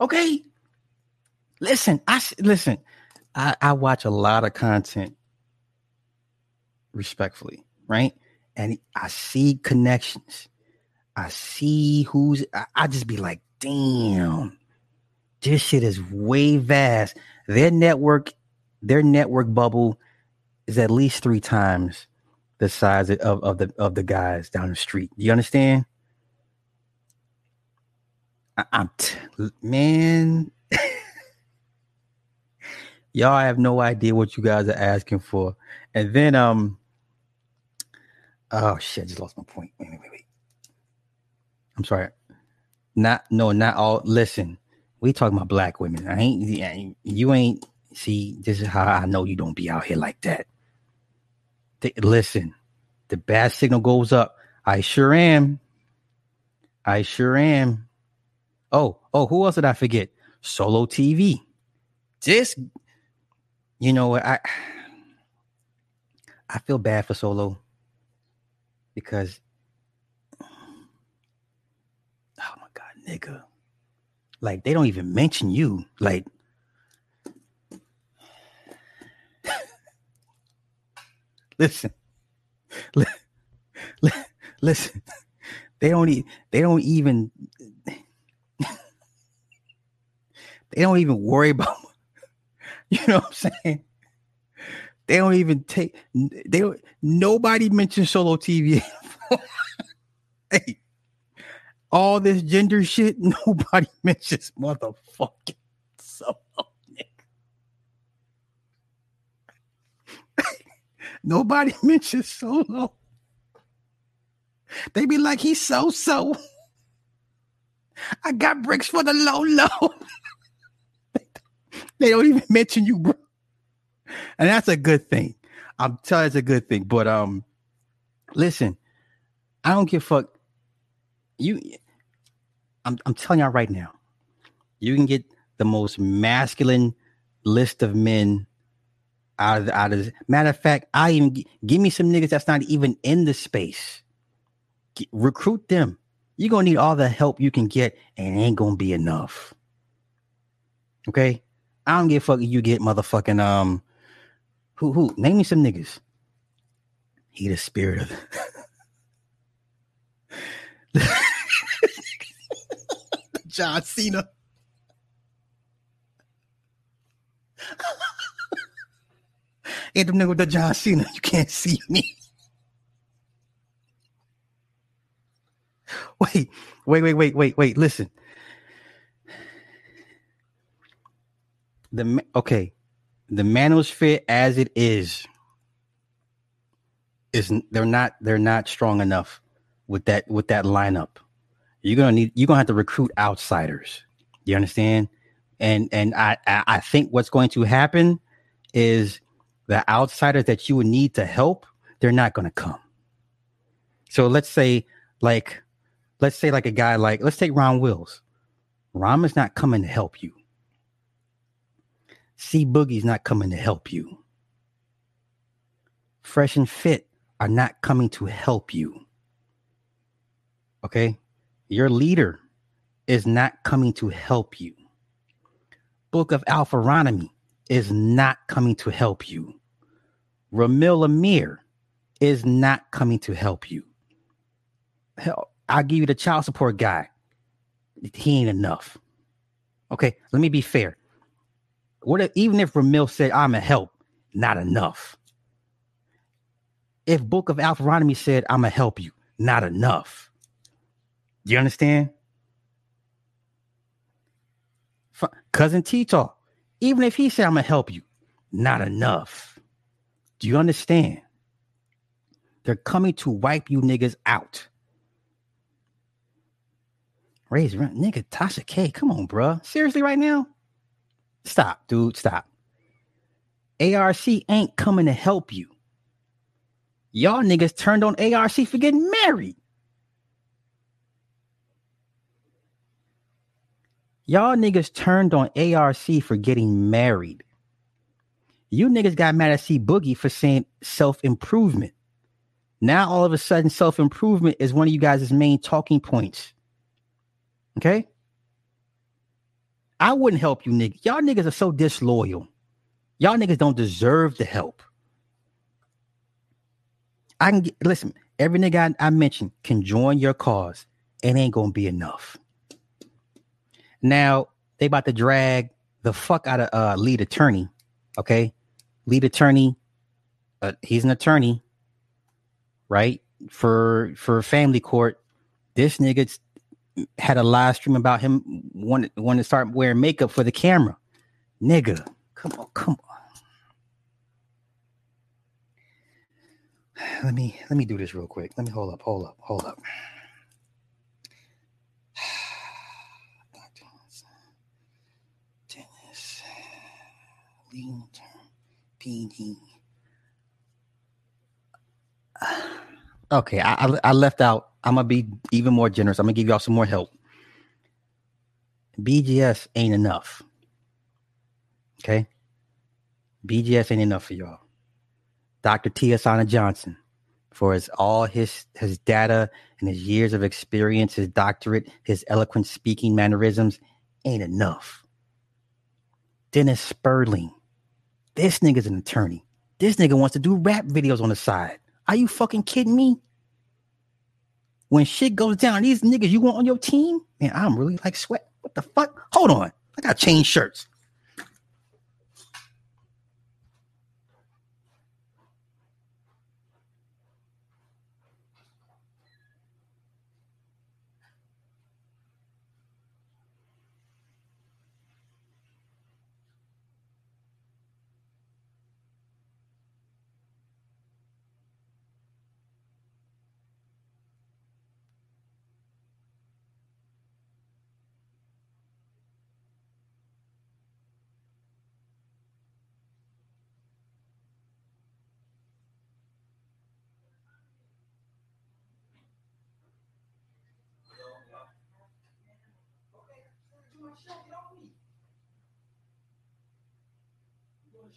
Okay? Listen, I listen. I, I watch a lot of content respectfully, right? And I see connections. I see who's, I, I just be like, damn, this shit is way vast. Their network, their network bubble is at least three times the size of, of the of the guys down the street. You understand? I, I'm, t- man, y'all have no idea what you guys are asking for. And then, um, oh shit, I just lost my point. Wait, wait, wait, wait. I'm sorry. Not, no, not all. Listen, we talking about black women. I ain't, you ain't, see, this is how I know you don't be out here like that. Th- listen, the bad signal goes up. I sure am. I sure am. Oh, oh, who else did I forget? Solo T V. This, you know what? I, I feel bad for Solo because nigga, like they don't even mention you. Like, listen, li- li- Listen, they don't e- they don't even they don't even worry about, you know what I'm saying? They don't even take they nobody mentions Solo T V. Hey, all this gender shit, nobody mentions motherfucking Solo. Nobody mentions Solo. They be like, he's so so. I got bricks for the low low. They don't even mention you, bro. And that's a good thing. I'm telling you, it's a good thing. But um, listen, I don't give a fuck. You, I'm I'm telling y'all right now, you can get the most masculine list of men out of out of. Matter of fact, I even give me some niggas that's not even in the space. Get, recruit them. You're gonna need all the help you can get, and it ain't gonna be enough. Okay. I don't give a fuck if you get motherfucking um who who name me some niggas. He the spirit of John Cena. Ain't them nigga with the John Cena, you can't see me. Wait, wait, wait, wait, wait, wait, listen. The okay, the manosphere as it is, is they're not they're not strong enough with that with that lineup. You're gonna need you're gonna have to recruit outsiders. You understand? And and I I think what's going to happen is the outsiders that you would need to help, they're not gonna come. So let's say like let's say like a guy like let's take Ron Wills. Ron is not coming to help you. C Boogie's not coming to help you. Fresh and Fit are not coming to help you. Okay? Your leader is not coming to help you. Book of Alpharonomy is not coming to help you. Ramil Amir is not coming to help you. Hell, I'll give you the child support guy. He ain't enough. Okay, let me be fair. What if, even if Ramil said, I'm a help, not enough. If Book of Alpharonomy said, I'm a help you, not enough. You understand? F- Cousin T-Talk, even if he said, I'm a help you, not enough. Do you understand? They're coming to wipe you niggas out. Raise rent, nigga, Tasha K, come on, bruh. Seriously right now? Stop, dude, stop. A R C ain't coming to help you. Y'all niggas turned on A R C for getting married. Y'all niggas turned on A R C for getting married. You niggas got mad at C Boogie for saying self-improvement. Now all of a sudden self-improvement is one of you guys' main talking points. Okay? I wouldn't help you niggas. Y'all niggas are so disloyal. Y'all niggas don't deserve the help. I can get, listen, every nigga I, I mentioned can join your cause. It ain't going to be enough. Now, they about to drag the fuck out of uh, lead attorney. Okay? Lead attorney. Uh, he's an attorney. Right? For, for family court. This nigga's had a live stream about him wanting wanting to start wearing makeup for the camera. Nigga, come on, come on. Let me let me do this real quick. Let me hold up, hold up, hold up. Tennis, lean term, P D. Okay, I, I I left out. I'm gonna be even more generous. I'm gonna give y'all some more help. B G S ain't enough. Okay? B G S ain't enough for y'all. Doctor Tiasana Johnson, for his all his his data and his years of experience, his doctorate, his eloquent speaking mannerisms, ain't enough. Dennis Sperling. This nigga's an attorney. This nigga wants to do rap videos on the side. Are you fucking kidding me? when shit goes down, these niggas you want on your team, man, I'm really like sweat. What the fuck? Hold on. I got to change shirts.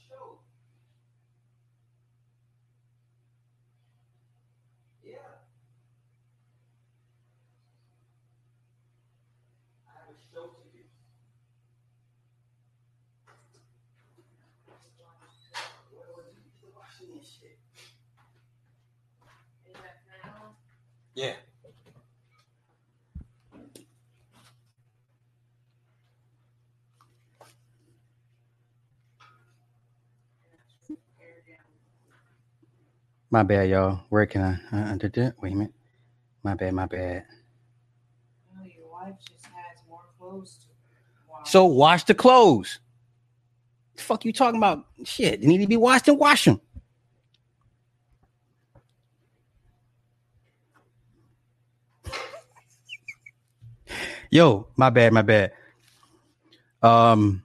Show. Yeah. I have a show to do. What do I do? You're watching this shit. Is that now? Yeah. My bad, y'all. Where can I? I, I did that. Wait a minute. My bad, my bad. No, your wife just has more clothes to wash. So wash the clothes. The fuck you talking about? Shit, they need to be washed and wash them. Yo, my bad, my bad. Um.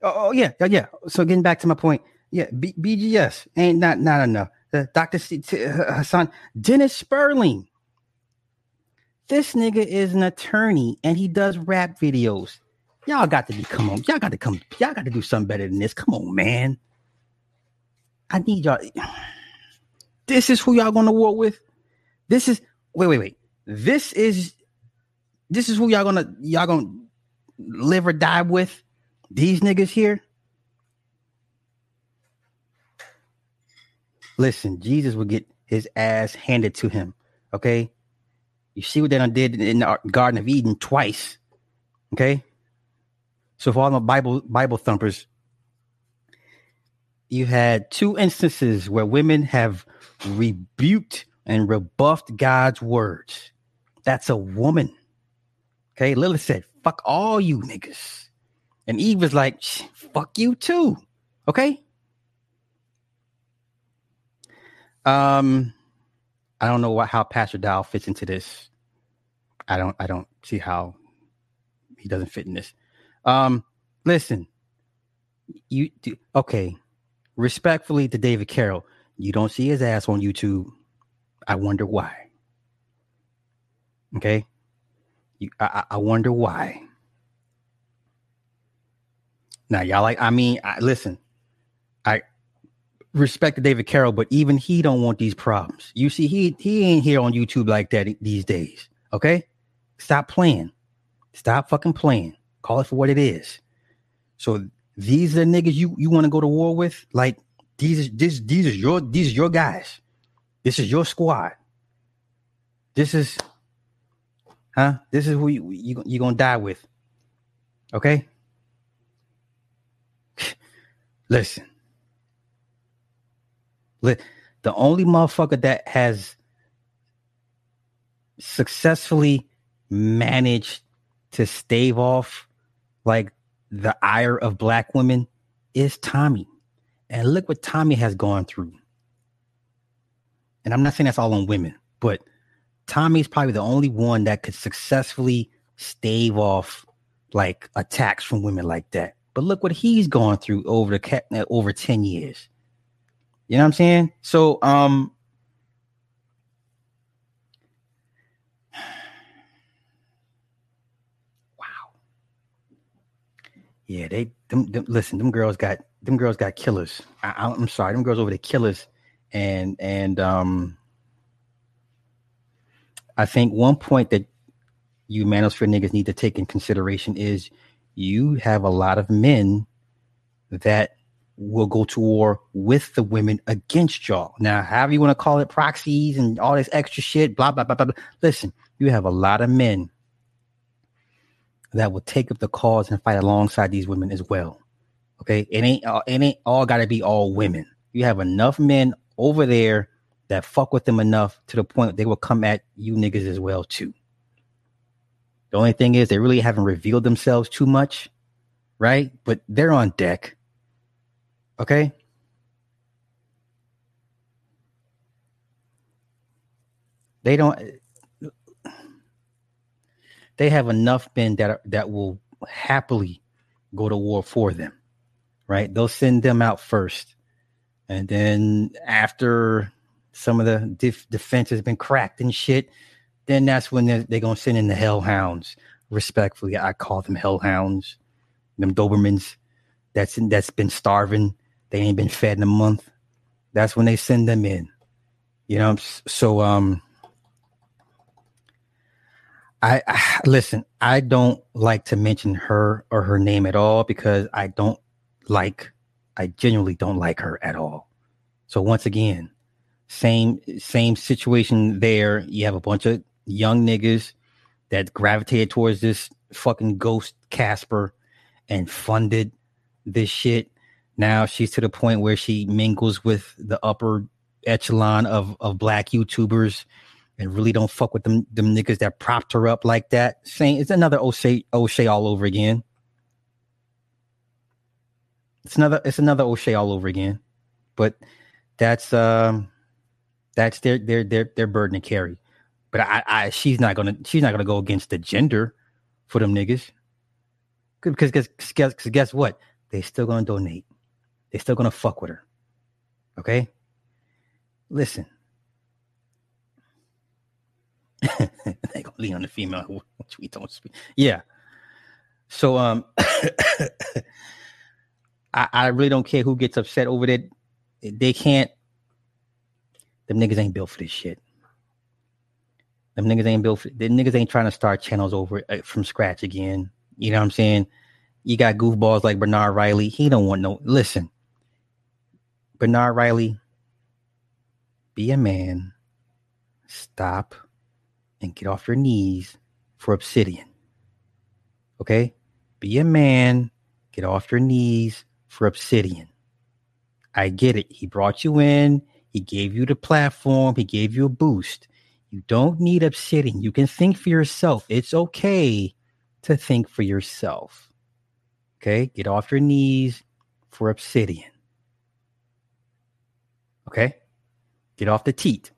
Oh, oh yeah, yeah, yeah. So getting back to my point. Yeah, B- BGS ain't not not enough. Uh, Doctor C- T- Hassan Dennis Sperling. This nigga is an attorney and he does rap videos. Y'all got to be come on. Y'all got to come. Y'all got to do something better than this. Come on, man. I need y'all. This is who y'all going to war with. This is wait, wait, wait. This is this is who y'all gonna y'all gonna live or die with. These niggas here. Listen, Jesus would get his ass handed to him, okay? You see what they done did in the Garden of Eden twice, okay? So for all the Bible Bible thumpers, you had two instances where women have rebuked and rebuffed God's words. That's a woman, okay? Lilith said, fuck all you niggas. And Eve was like, fuck you too, okay? Um, I don't know what, how Pastor Dow fits into this. I don't, I don't see how he doesn't fit in this. Um, listen, you do, okay. Respectfully to David Carroll, you don't see his ass on YouTube. I wonder why. Okay. You, I, I wonder why. Now y'all like, I mean, I, listen, I, respect to David Carroll, but even he don't want these problems. You see, he he ain't here on YouTube like that these days. Okay, stop playing, stop fucking playing. Call it for what it is. So these are the niggas you, you want to go to war with. Like these is this these is your these is your guys. This is your squad. This is, huh? This is who you you you gonna die with. Okay. Listen. The only motherfucker that has successfully managed to stave off like the ire of black women is Tommy. And look what Tommy has gone through. And I'm not saying that's all on women, but Tommy's probably the only one that could successfully stave off like attacks from women like that. But look what he's gone through over the over ten years. You know what I'm saying? So, um, wow, yeah, they them, them, listen. Them girls got them girls got killers. I, I'm sorry, them girls over there killers, and and um, I think one point that you manosphere niggas need to take in consideration is you have a lot of men that will go to war with the women against y'all. Now, however you want to call it, proxies and all this extra shit, blah, blah, blah, blah, blah. Listen, you have a lot of men that will take up the cause and fight alongside these women as well. Okay? It ain't, uh, it ain't all got to be all women. You have enough men over there that fuck with them enough to the point they will come at you niggas as well, too. The only thing is they really haven't revealed themselves too much, right? But they're on deck. Okay. They don't. They have enough men that are, that will happily go to war for them, right? They'll send them out first, and then after some of the def- defense has been cracked and shit, then that's when they're, they're gonna send in the hellhounds. Respectfully, I call them hellhounds, them Dobermans. That's in, that's been starving. They ain't been fed in a month. That's when they send them in. You know, so um, I, I listen. I don't like to mention her or her name at all because I don't like. I genuinely don't like her at all. So once again, same same situation there. You have a bunch of young niggas that gravitated towards this fucking ghost Casper and funded this shit. Now she's to the point where she mingles with the upper echelon of, of black YouTubers and really don't fuck with them them niggas that propped her up like that. Saying it's another O'Shea O'Shea all over again. It's another it's another O'Shea all over again. But that's um that's their their their their burden to carry. But I, I she's not gonna she's not gonna go against the gender for them niggas. Because guess, guess, guess what? They still gonna donate. They still gonna fuck with her. Okay? Listen. They gonna lean on the female, which we don't speak. Yeah. So um I, I really don't care who gets upset over that. They can't. Them niggas ain't built for this shit. Them niggas ain't built for them niggas ain't trying to start channels over uh, from scratch again. You know what I'm saying? You got goofballs like Bernard Riley. He don't want no... Listen, Bernard Riley, be a man. Stop and get off your knees for Obsidian. Okay? Be a man. Get off your knees for Obsidian. I get it. He brought you in. He gave you the platform. He gave you a boost. You don't need Obsidian. You can think for yourself. It's okay to think for yourself. Okay, get off your knees for Obsidian. Okay, get off the teat.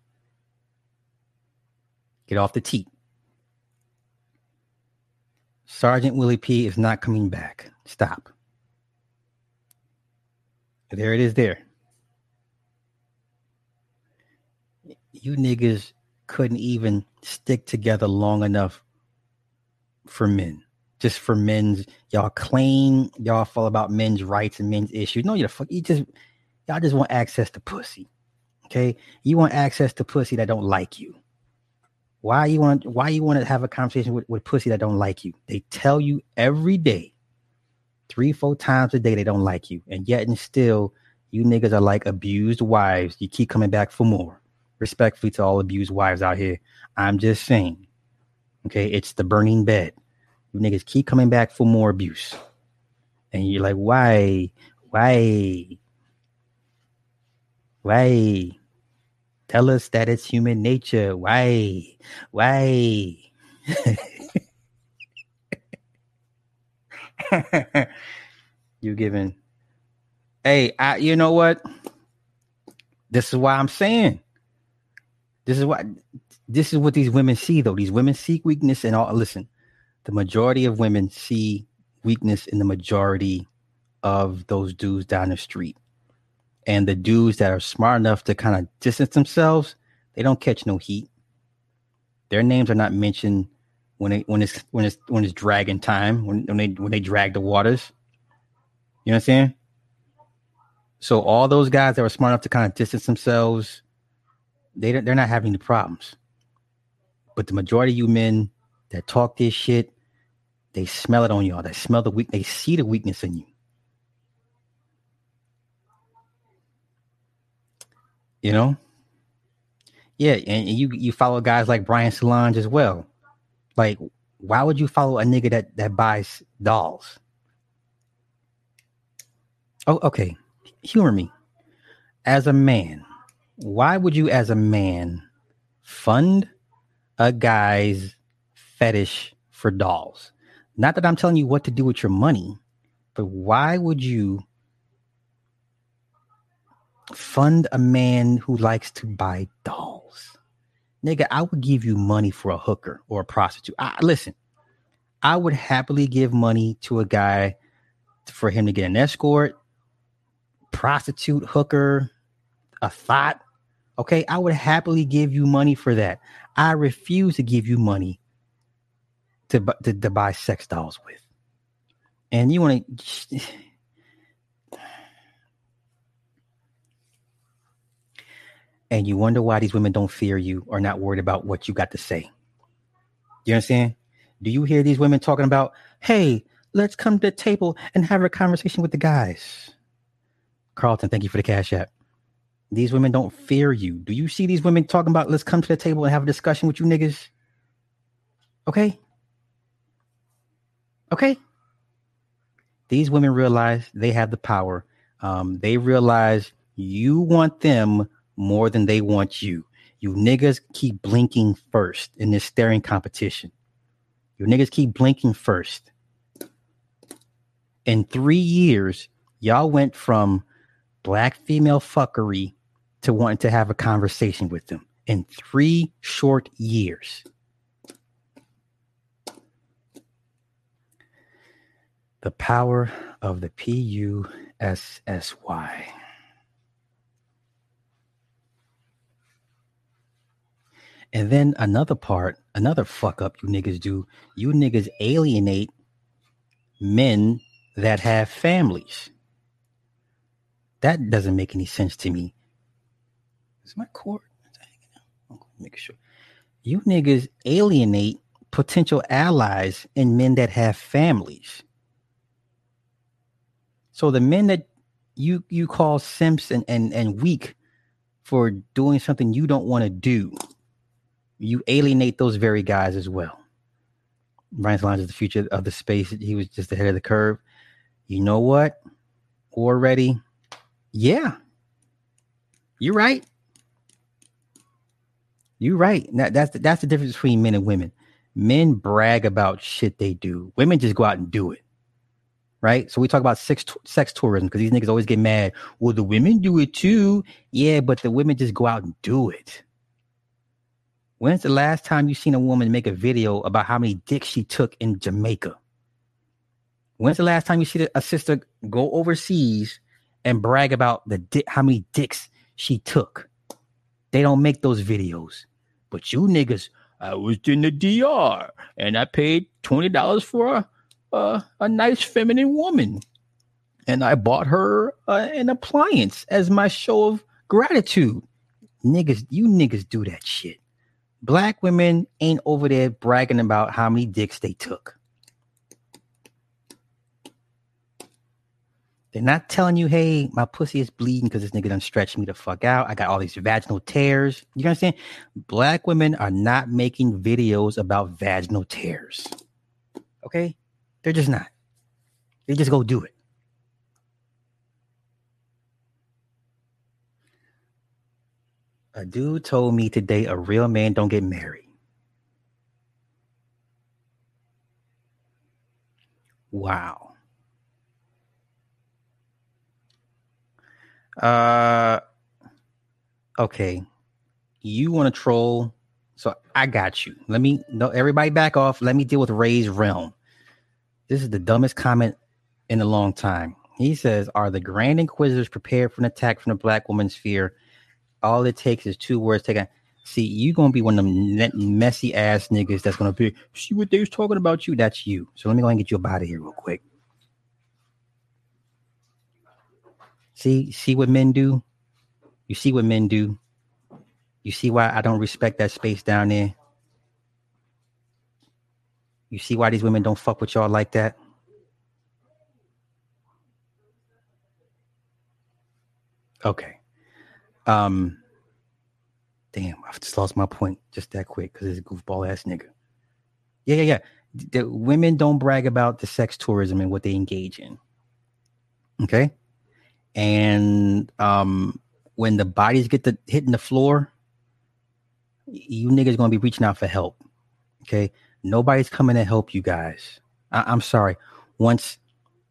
Get off the teat. Sergeant Willie P is not coming back. Stop. There it is there. You niggas couldn't even stick together long enough for men. Just for men's, y'all claim y'all fall about men's rights and men's issues. No, you the fuck. You just y'all just want access to pussy. Okay, you want access to pussy that don't like you. Why you want? Why you want to have a conversation with, with pussy that don't like you? They tell you every day, three, four times a day they don't like you, and yet and still you niggas are like abused wives. You keep coming back for more. Respectfully to all abused wives out here, I'm just saying. Okay, it's the burning bed. You niggas keep coming back for more abuse. And you're like, why? Why? Why? Tell us that it's human nature. Why? Why? You giving. Hey, I, you know what? This is why I'm saying. This is why. This is what these women see, though. These women seek weakness and all. Listen. The majority of women see weakness in the majority of those dudes down the street. And the dudes that are smart enough to kind of distance themselves, they don't catch no heat. Their names are not mentioned when it when it's when it's when it's dragging time, when, when they when they drag the waters. You know what I'm saying? So all those guys that are smart enough to kind of distance themselves, they they're not having the problems. But the majority of you men that talk this shit, they smell it on y'all. They smell the weak. They see the weakness in you. you know? Yeah, and you you follow guys like Brian Solange as well. Like, why would you follow a nigga that, that buys dolls? Oh, okay. Humor me. As a man, why would you as a man fund a guy's fetish for dolls? Not that I'm telling you what to do with your money, but why would you fund a man who likes to buy dolls? Nigga, I would give you money for a hooker or a prostitute. I, listen, I would happily give money to a guy for him to get an escort, prostitute, hooker, a thot. Okay, I would happily give you money for that. I refuse to give you money to, to, to buy sex dolls with. And you want to... And you wonder why these women don't fear you or not worried about what you got to say. You understand? Do you hear these women talking about, hey, let's come to the table and have a conversation with the guys? Carlton, thank you for the cash app. These women don't fear you. Do you see these women talking about, let's come to the table and have a discussion with you niggas? Okay. Okay. These women realize they have the power. Um, they realize you want them more than they want you. You niggas keep blinking first in this staring competition. You niggas keep blinking first. In three years, y'all went from black female fuckery to wanting to have a conversation with them. In three short years. The power of the P U S S Y. And then another part, another fuck up you niggas do, you niggas alienate men that have families. That doesn't make any sense to me. Is my cord? I'm gonna make sure. You niggas alienate potential allies in men that have families. So the men that you you call simps and, and, and weak for doing something you don't want to do, you alienate those very guys as well. Brian Solange is the future of the space. He was just ahead of the curve. You know what? Already, yeah. You're right. You're right. Now, that's, the, that's the difference between men and women. Men brag about shit they do. Women just go out and do it. Right? So we talk about sex, sex tourism because these niggas always get mad. Well, the women do it too. Yeah, but the women just go out and do it. When's the last time you seen a woman make a video about how many dicks she took in Jamaica? When's the last time you see a sister go overseas and brag about the di- how many dicks she took? They don't make those videos. But you niggas, I was in the D R and I paid twenty dollars for a, a, a nice feminine woman. And I bought her uh, an appliance as my show of gratitude. Niggas, you niggas do that shit. Black women ain't over there bragging about how many dicks they took. They're not telling you, hey, my pussy is bleeding because this nigga done stretched me the fuck out. I got all these vaginal tears. You understand? Black women are not making videos about vaginal tears. Okay? They're just not. They just go do it. A dude told me today a real man don't get married. Wow. Uh, okay. You want to troll? So I got you. Let me no, everybody back off. Let me deal with Ray's Realm. This is the dumbest comment in a long time. He says, are the Grand Inquisitors prepared for an attack from the black woman's sphere? All it takes is two words. Take a see. You're gonna be one of them messy ass niggas that's gonna be see what they was talking about you. That's you. So let me go ahead and get you up out of here real quick. See, see what men do. You see what men do. You see why I don't respect that space down there. You see why these women don't fuck with y'all like that. Okay. Um, Damn, I've just lost my point just that quick because it's a goofball ass nigga. Yeah, yeah, yeah. The women don't brag about the sex tourism and what they engage in. Okay. And um, when the bodies get to hitting the floor, you niggas going to be reaching out for help. Okay. Nobody's coming to help you guys. I- I'm sorry. Once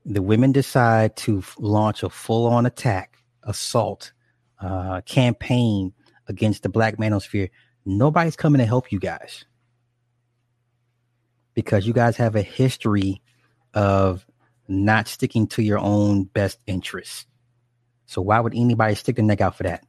the women decide to f- launch a full on attack, assault, uh, campaign against the black manosphere, nobody's coming to help you guys. Because you guys have a history of not sticking to your own best interests. So why would anybody stick their neck out for that?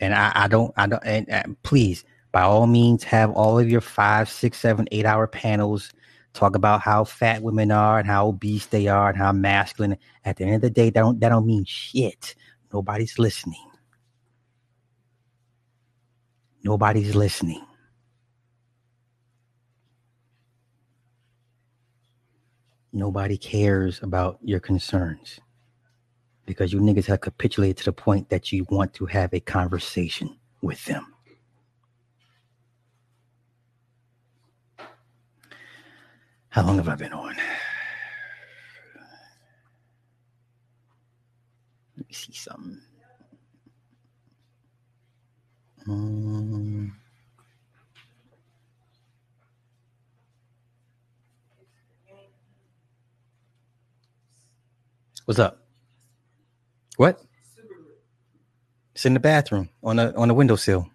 And I, I don't, I don't, and, and please, by all means, have all of your five, six, seven, eight hour panels talk about how fat women are and how obese they are and how masculine. At the end of the day, that don't, that don't mean shit. Nobody's listening. Nobody's listening. Nobody cares about your concerns because you niggas have capitulated to the point that you want to have a conversation with them. How long have I been on? Let me see something. Um, What's up? What? It's in the bathroom on a on a windowsill.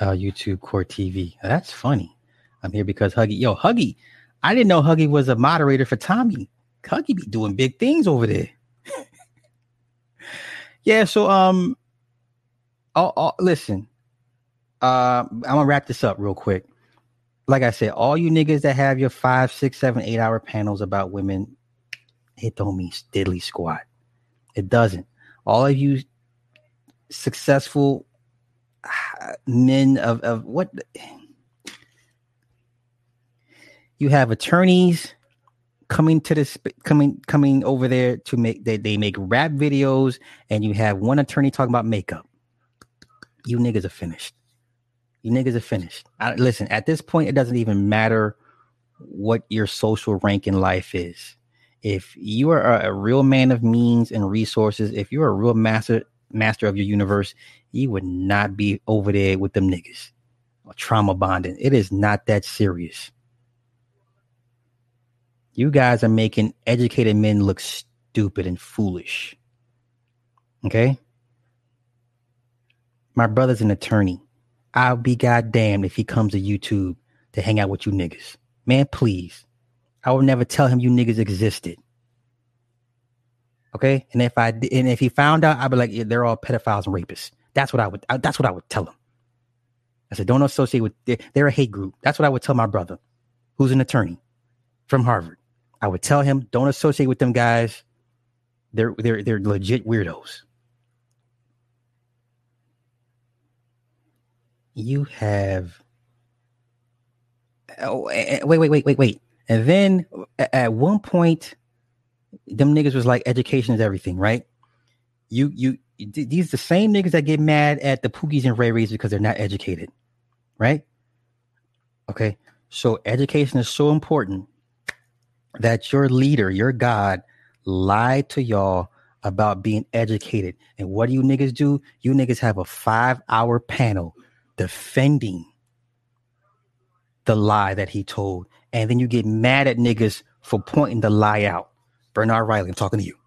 Uh, YouTube Core T V. Oh, that's funny. I'm here because Huggy. Yo, Huggy. I didn't know Huggy was a moderator for Tommy. Huggy be doing big things over there. Yeah. So um. Oh, oh, listen, uh, I'm going to wrap this up real quick. Like I said, all you niggas that have your five, six, seven, eight hour panels about women, it don't mean diddly squat. It doesn't. All of you successful men of, of what? You have attorneys coming to this, coming, coming over there to make, they, they make rap videos, and you have one attorney talking about makeup. You niggas are finished. You niggas are finished. I, listen, at this point, it doesn't even matter what your social rank in life is. If you are a, a real man of means and resources, if you're a real master master of your universe, you would not be over there with them niggas. Trauma bonding. It is not that serious. You guys are making educated men look stupid and foolish. Okay? My brother's an attorney. I'll be goddamn if he comes to YouTube to hang out with you niggas. Man, please. I will never tell him you niggas existed. Okay? And if I and if he found out, I'd be like, yeah, they're all pedophiles and rapists. That's what I would I, that's what I would tell him. I said, don't associate with they're, they're a hate group. That's what I would tell my brother, who's an attorney from Harvard. I would tell him, don't associate with them guys. They're they're they're legit weirdos. You have, oh, wait, wait, wait, wait, wait. And then at one point, them niggas was like, education is everything, right? You, you, these the same niggas that get mad at the Pookies and Ray Rays because they're not educated, right? Okay. So education is so important that your leader, your God, lied to y'all about being educated. And what do you niggas do? You niggas have a five hour panel defending the lie that he told, and then you get mad at niggas for pointing the lie out. Bernard Riley, I'm talking to you,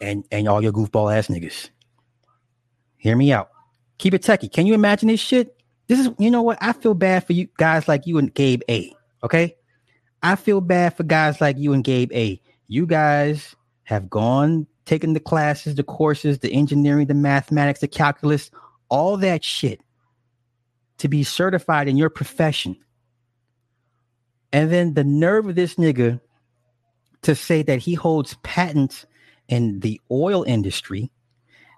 and and all your goofball ass niggas. Hear me out. Keep it techie. Can you imagine this shit? This is, you know what? I feel bad for you guys like you and Gabe A. Okay, I feel bad for guys like you and Gabe A. You guys have gone, taken the classes, the courses, the engineering, the mathematics, the calculus, all that shit, to be certified in your profession. And then the nerve of this nigga to say that he holds patents in the oil industry.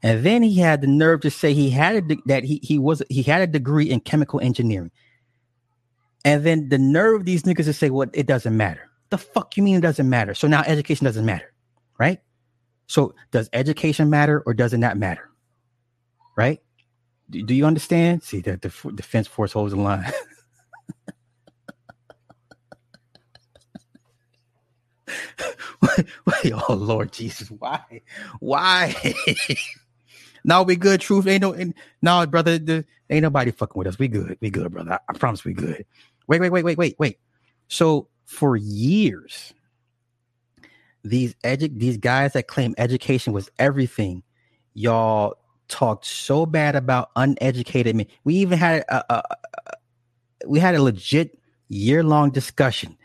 And then he had the nerve to say he had a de- that he he was he had a degree in chemical engineering. And then the nerve of these niggas to say, well, it doesn't matter. The fuck you mean it doesn't matter? So now education doesn't matter, right? So does education matter or does it not matter? Right? Do, do you understand? See, that the, the defense force holds the line. wait, wait, oh Lord Jesus, why? Why? Now we good, truth. Ain't no, and, no, brother, the, ain't nobody fucking with us. We good. We good, brother. I, I promise we good. Wait, wait, wait, wait, wait, wait. So for years, these edu- these guys that claim education was everything, y'all talked so bad about uneducated men. We even had a, a, a we had a legit year-long discussion.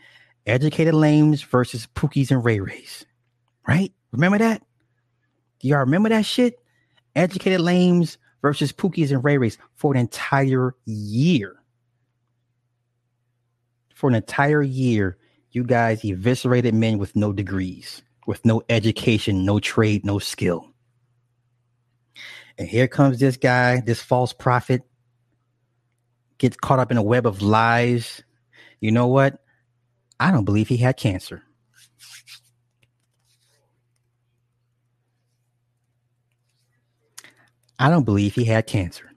Educated lames versus pookies and ray-rays. Right? Remember that? Do y'all remember that shit? Educated lames versus pookies and ray-rays for an entire year. For an entire year, you guys eviscerated men with no degrees, with no education, no trade, no skill. And here comes this guy, this false prophet, gets caught up in a web of lies. You know what? I don't believe he had cancer. I don't believe he had cancer.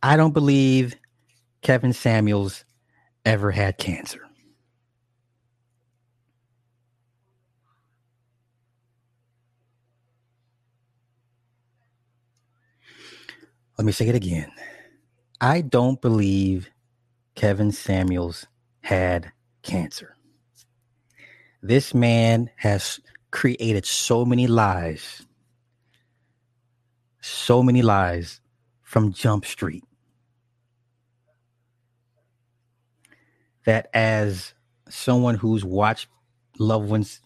I don't believe Kevin Samuels ever had cancer. Let me say it again. I don't believe Kevin Samuels had cancer. This man has created so many lies. So many lies from Jump Street. That as someone who's watched loved ones,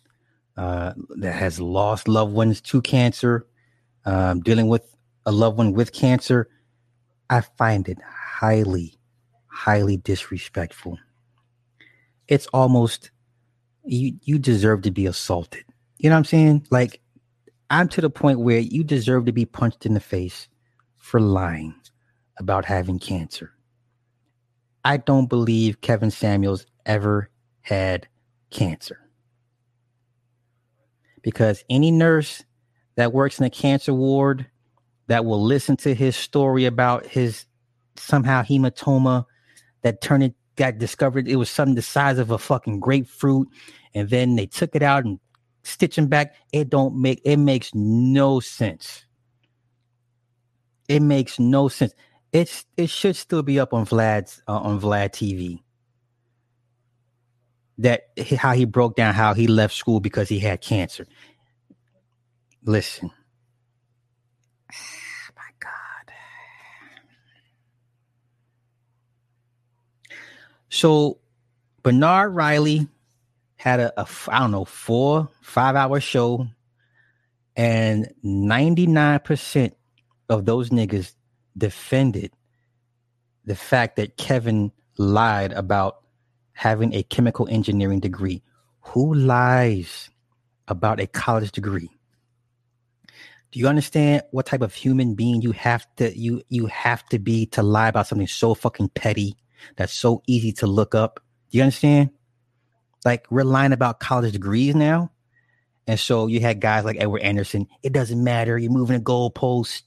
uh, that has lost loved ones to cancer, um, dealing with a loved one with cancer, I find it highly, highly disrespectful. It's almost, you, you deserve to be assaulted. You know what I'm saying? Like, I'm to the point where you deserve to be punched in the face for lying about having cancer. I don't believe Kevin Samuels ever had cancer. Because any nurse that works in a cancer ward that will listen to his story about his somehow hematoma that turned it, got discovered. It was something the size of a fucking grapefruit. And then they took it out and stitched him back. It don't make, it makes no sense. It makes no sense. It's, it should still be up on Vlad's, uh, on Vlad T V. That how he broke down, how he left school because he had cancer. Listen. So Bernard Riley had a, a, I don't know, four, five hour show, and ninety-nine percent of those niggas defended the fact that Kevin lied about having a chemical engineering degree. Who lies about a college degree? Do you understand what type of human being you have to, you, you have to be to lie about something so fucking petty? That's so easy to look up. Do you understand? Like, we're lying about college degrees now. And so you had guys like Edward Anderson. It doesn't matter. You're moving a goalpost.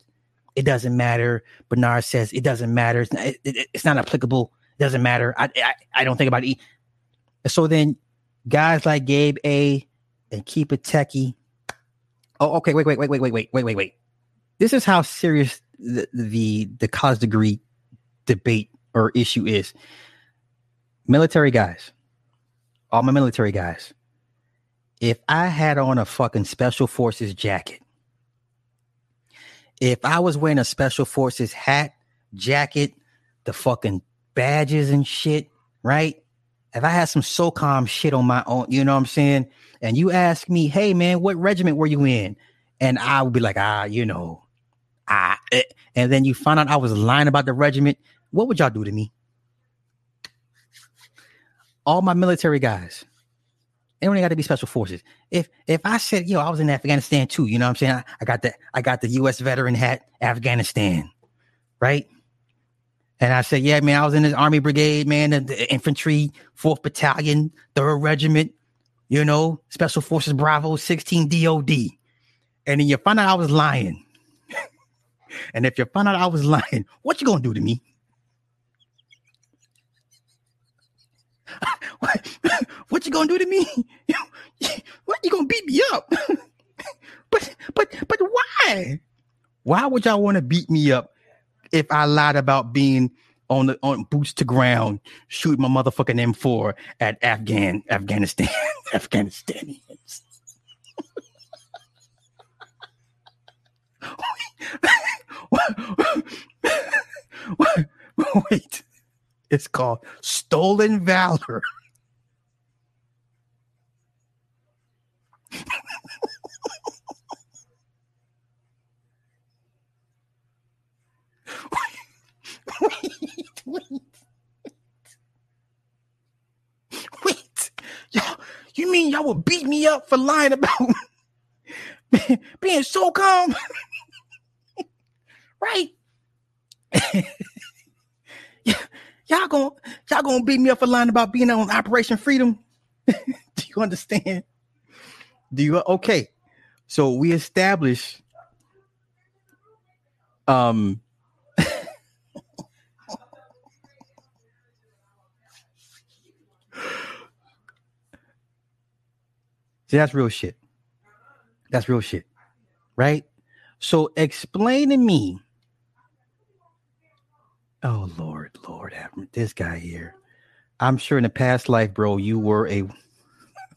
It doesn't matter. Bernard says it doesn't matter. It's not, it, it, it's not applicable. It doesn't matter. I, I I don't think about it. So then guys like Gabe A and Keep It Techie. Oh, okay. Wait, wait, wait, wait, wait, wait, wait, wait, wait. This is how serious the, the, the college degree debate or issue is. Military guys, all my military guys, if I had on a fucking special forces jacket, if I was wearing a special forces hat, jacket, the fucking badges and shit, right? If I had some SOCOM shit on my own, you know what I'm saying? And you ask me, hey man, what regiment were you in? And I would be like, ah, you know, ah, eh. And then you find out I was lying about the regiment. What would y'all do to me? All my military guys. They only got to be special forces. If if I said, yo, I was in Afghanistan too, you know what I'm saying? I, I got the I got the U S veteran hat, Afghanistan. right? And I said, yeah, man, I was in this Army Brigade, man, the, the infantry, fourth Battalion, third Regiment, you know, Special Forces Bravo, sixteen D O D. And then you find out I was lying. And if you find out I was lying, what you gonna do to me? What, what you gonna do to me? What, you gonna beat me up? But but but why? Why would y'all want to beat me up if I lied about being on the on boots to ground, shooting my motherfucking M four at Afghan Afghanistan Afghanistanians? Wait, wait, it's called stolen valor. Wait, wait, wait, y'all, you mean y'all would beat me up for lying about being so calm? Right? Yeah, y'all gonna y'all gonna beat me up for lying about being on Operation Freedom? Do you understand? Do you okay? So we established um see, that's real shit. That's real shit, right? So explain to me. Oh, Lord, Lord, this guy here. I'm sure in a past life, bro, you were a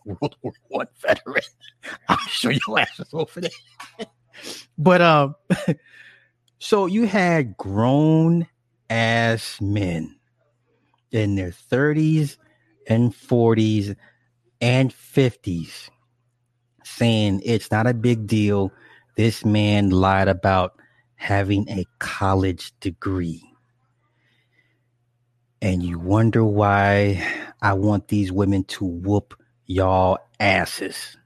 World War One veteran. I'm sure your ass was over there. But um, so you had grown ass men in their thirties and forties and fifties saying it's not a big deal. This man lied about having a college degree. And you wonder why I want these women to whoop y'all asses.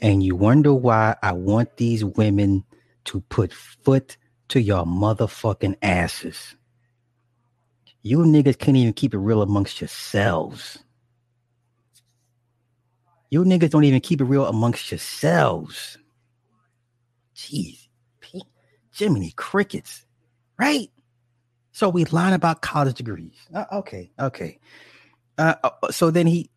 And you wonder why I want these women to put foot to y'all motherfucking asses. You niggas can't even keep it real amongst yourselves. You niggas don't even keep it real amongst yourselves. Jeez. Jiminy crickets. Right? So we lied about college degrees. Uh, okay. Okay. Uh, so then he,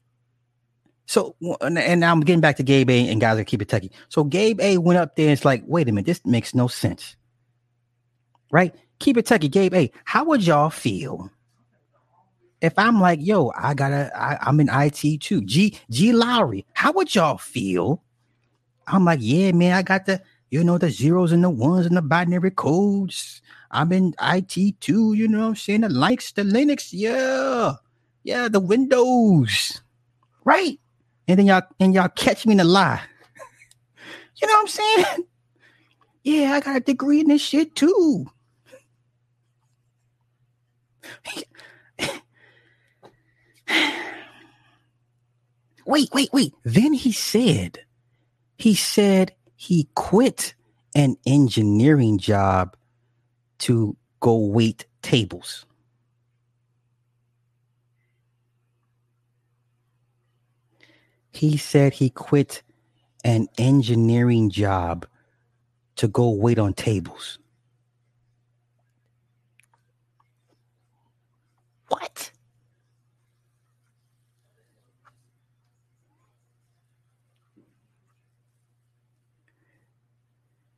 so, and, and I'm getting back to Gabe A and guys that keep it techie. So Gabe A went up there and it's like, wait a minute, this makes no sense. Right? Keep it techie. Gabe A, how would y'all feel if I'm like, yo, I gotta, I, I'm in I T too. G, G Lowry, how would y'all feel? I'm like, yeah, man, I got the, you know, the zeros and the ones and the binary codes. I'm in I T too, you know what I'm saying? The Linux, the Linux, yeah. Yeah, the Windows. Right? And then y'all and y'all catch me in a lie. You know what I'm saying? Yeah, I got a degree in this shit too. Wait, wait, wait. Then he said, he said he quit an engineering job to go wait tables. He said he quit an engineering job to go wait on tables. What?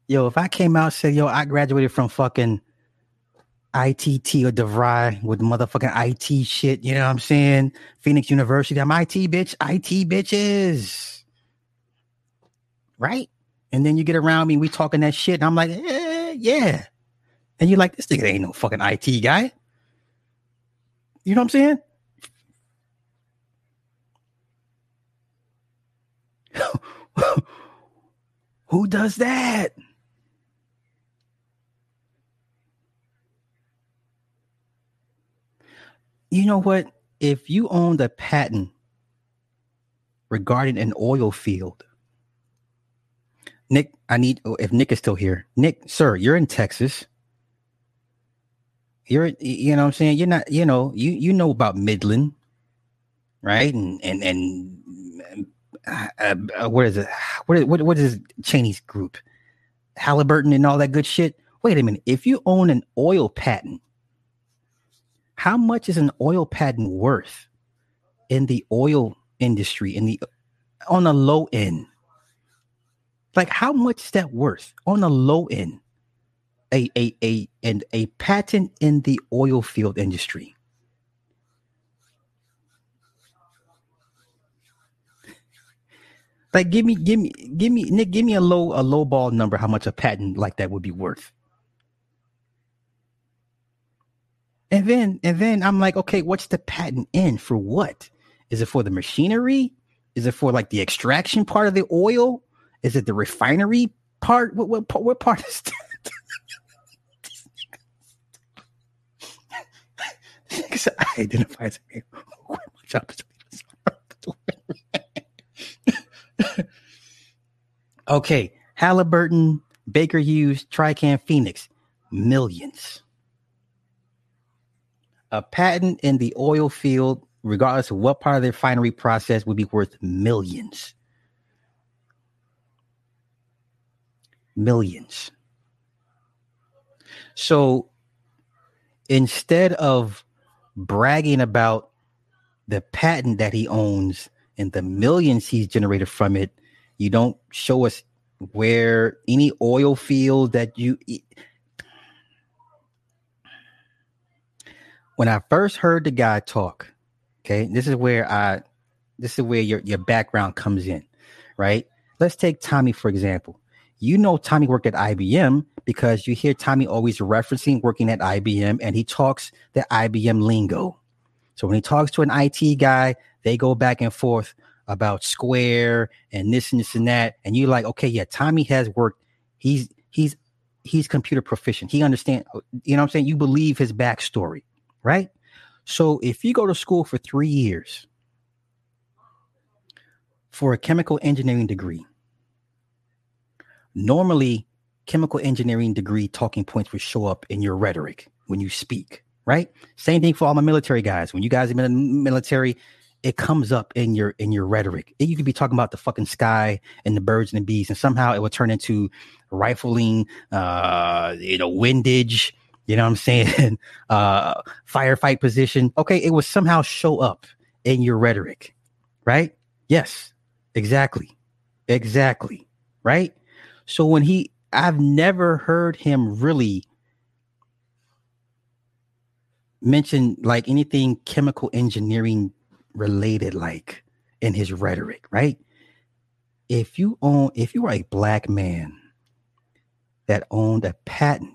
Yo, if I came out and said, yo, I graduated from fucking I T T or DeVry with motherfucking I T shit. You know what I'm saying? Phoenix University. I'm I T bitch. I T bitches. Right? And then you get around me. We talking that shit. And I'm like, eh, yeah. And you're like, this nigga ain't no fucking I T guy. You know what I'm saying? Who does that? You know what? If you owned a patent regarding an oil field, Nick, I need, oh, if Nick is still here, Nick, sir, you're in Texas. You're, you know what I'm saying? You're not, you know, you, you know about Midland, right? And, and, and uh, uh, what is it? What is, what, what is Cheney's group? Halliburton and all that good shit. Wait a minute. If you own an oil patent, how much is an oil patent worth in the oil industry, in the, on the low end? Like, how much is that worth on the low end? A, a, a, and a patent in the oil field industry. Like, give me, give me, give me, Nick, give me a low, a low ball number. How much a patent like that would be worth? And then, and then I'm like, okay, what's the patent in for? What is it for? The machinery? Is it for like the extraction part of the oil? Is it the refinery part? What, what, what part is that? Because I identify as a man. My job is to okay, Halliburton, Baker Hughes, Trican, Phoenix, millions. A patent in the oil field, regardless of what part of the refinery process, would be worth millions. Millions. So instead of bragging about the patent that he owns and the millions he's generated from it, you don't show us where any oil field that you eat. When I first heard the guy talk, okay, this is where I, this is where your, your background comes in, right? Let's take Tommy, for example. You know Tommy worked at I B M because you hear Tommy always referencing working at I B M, and he talks the I B M lingo. So when he talks to an I T guy, they go back and forth about Square and this and this and that. And you're like, okay, yeah, Tommy has worked. He's he's he's computer proficient. He understands. You know what I'm saying? You believe his backstory, right? So if you go to school for three years for a chemical engineering degree, normally, chemical engineering degree talking points would show up in your rhetoric when you speak, right? Same thing for all my military guys. When you guys have been in the military, it comes up in your in your rhetoric. You could be talking about the fucking sky and the birds and the bees, and somehow it will turn into rifling, uh, you know, windage, you know what I'm saying? uh, firefight position. Okay, it will somehow show up in your rhetoric, right? Yes, exactly, exactly, right? So when he, I've never heard him really mention like anything chemical engineering related, like in his rhetoric, right? If you own, if you are a black man that owned a patent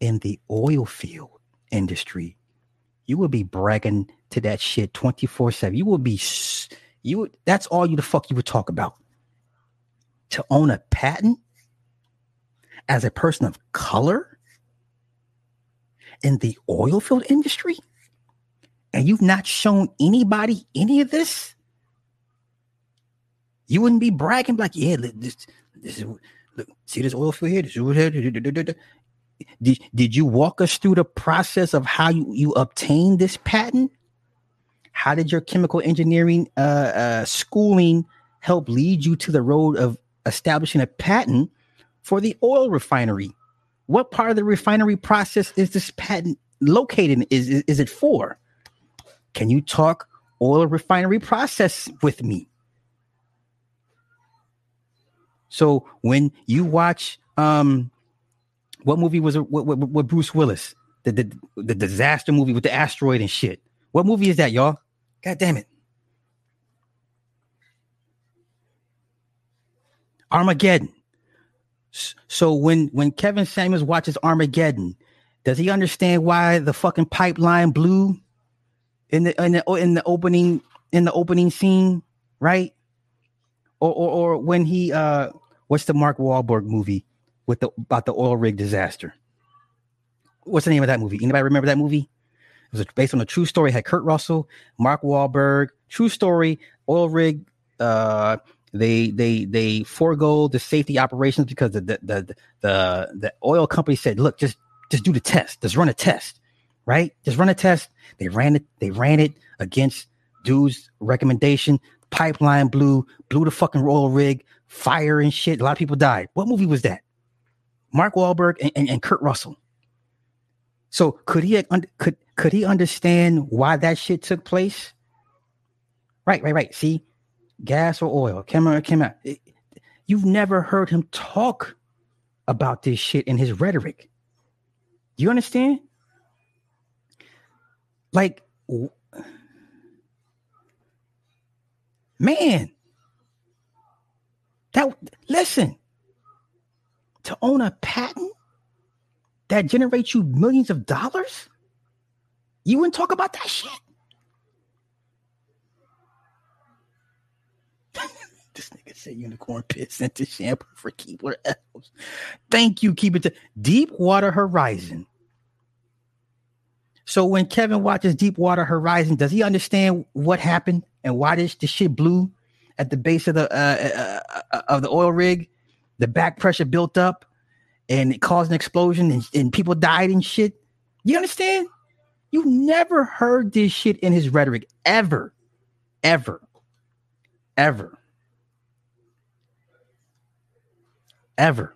in the oil field industry, you would be bragging to that shit twenty-four seven. You would be, you would, that's all you the fuck you would talk about. To own a patent as a person of color in the oil field industry, and you've not shown anybody any of this, you wouldn't be bragging like, yeah, this, this is, look, see this oil field here. This oil here. Did, did you walk us through the process of how you, you obtained this patent? How did your chemical engineering uh, uh, schooling help lead you to the road of establishing a patent for the oil refinery? What part of the refinery process is this patent located in? Is, is, is it for? Can you talk oil refinery process with me? So when you watch, um, what movie was it? What, what, what Bruce Willis, the, the the disaster movie with the asteroid and shit. What movie is that, y'all? God damn it. Armageddon. So when when Kevin Samuels watches Armageddon, does he understand why the fucking pipeline blew in the in the in the opening in the opening scene, right? Or or, or when he uh, what's the Mark Wahlberg movie with the about the oil rig disaster? What's the name of that movie? Anybody remember that movie? It was based on a true story. It had Kurt Russell, Mark Wahlberg, true story, oil rig. Uh, They they they forego the safety operations because the the the the, the oil company said, look, just just do the test. Just run a test. Right? Just run a test. They ran it. They ran it against dude's recommendation. Pipeline blew, blew the fucking oil rig, fire and shit. A lot of people died. What movie was that? Mark Wahlberg and, and, and Kurt Russell. So could he could could he understand why that shit took place? Right, right, right. See, gas or oil, camera, camera. You've never heard him talk about this shit in his rhetoric. Do you understand? Like, man, that listen, to own a patent that generates you millions of dollars, you wouldn't talk about that shit. This nigga said unicorn piss into shampoo for Keebler elves. Thank you, keep it to Deepwater Horizon. So when Kevin watches Deepwater Horizon, does he understand what happened and why this, this shit blew at the base of the uh, uh, uh, of the oil rig? The back pressure built up and it caused an explosion and, and people died and shit. You understand? You've never heard this shit in his rhetoric ever, ever, ever. Ever.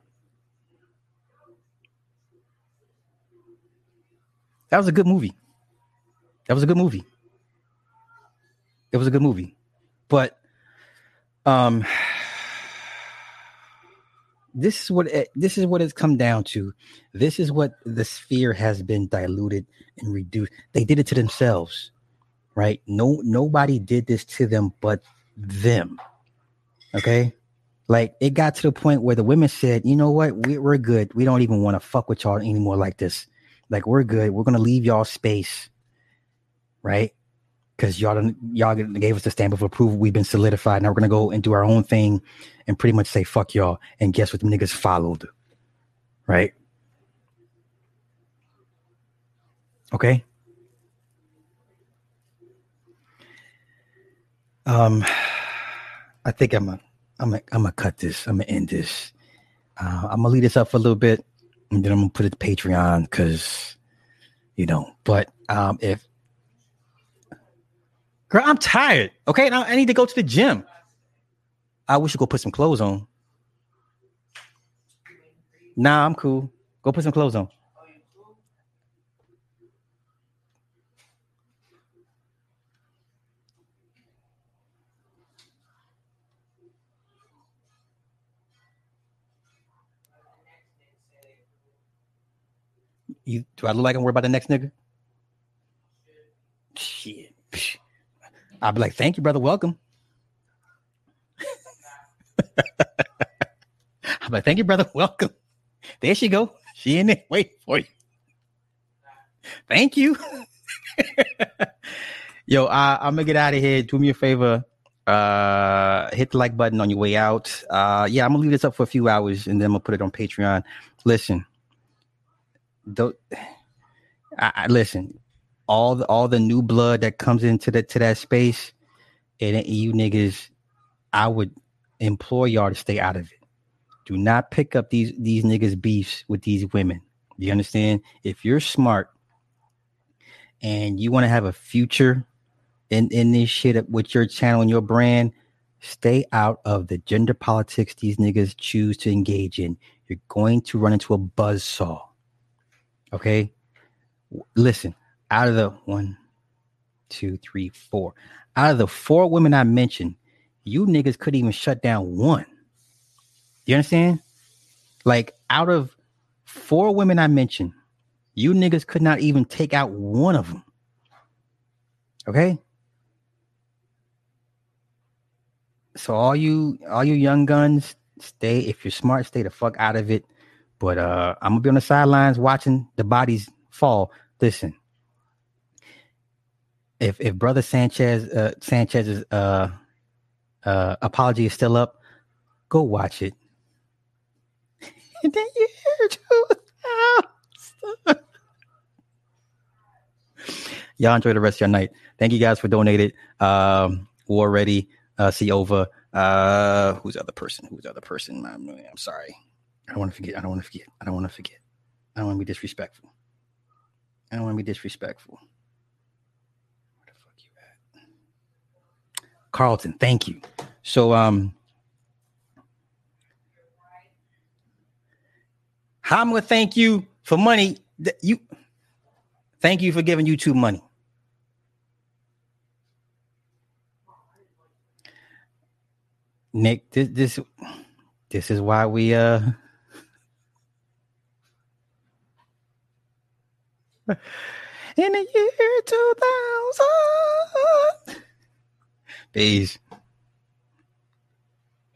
That was a good movie. That was a good movie. It was a good movie. But um this is what it, this is what it's come down to. This is what the sphere has been diluted and reduced. They did it to themselves, right? No, nobody did this to them but them. Okay. Like, it got to the point where the women said, you know what? We, we're good. We don't even want to fuck with y'all anymore like this. Like, we're good. We're going to leave y'all space. Right. Because y'all, y'all gave us the stamp of approval. We've been solidified. Now we're going to go and do our own thing and pretty much say, fuck y'all. And guess what? Them niggas followed. Right. Okay. Um, I think I'm a. I'm gonna I'm cut this. I'm gonna end this. Uh, I'm gonna leave this up for a little bit, and then I'm gonna put it to Patreon because, you know. But um, if girl, I'm tired. Okay, and I, I need to go to the gym. I wish you go put some clothes on. Nah, I'm cool. Go put some clothes on. You, do I look like I'm worried about the next nigga? Shit. I'll be like, thank you, brother. Welcome. I'm like, thank you, brother. Welcome. There she go. She in there. Wait for you. Thank you. Yo, I, I'm going to get out of here. Do me a favor. Uh, hit the like button on your way out. Uh, yeah, I'm going to leave this up for a few hours and then I'm going to put it on Patreon. Listen. Though, I, I listen, all the all the new blood that comes into that to that space, and you niggas, I would implore y'all to stay out of it. Do not pick up these these niggas beefs with these women. Do you understand? If you're smart and you want to have a future in in this shit with your channel and your brand, stay out of the gender politics these niggas choose to engage in. You're going to run into a buzzsaw. Okay, listen, out of the one, two, three, four, out of the four women I mentioned, you niggas couldn't even shut down one. You understand? Like, out of four women I mentioned, you niggas could not even take out one of them. Okay. So all you, all you young guns, stay, if you're smart, stay the fuck out of it. But uh, I'm going to be on the sidelines watching the bodies fall. Listen, if if Brother Sanchez, uh, Sanchez's uh, uh, apology is still up, go watch it. And then you hear truth. Y'all enjoy the rest of your night. Thank you guys for donating. Um, War Ready, uh, see over. Uh, who's the other person? Who's the other person? I'm, I'm sorry. I don't want to forget. I don't want to forget. I don't want to forget. I don't want to be disrespectful. I don't want to be disrespectful. Where the fuck you at? Carlton, thank you. So, um, I'm gonna thank you for money. That you, thank you for giving YouTube money. Nick, this this this is why we uh in the year two thousand. Peace.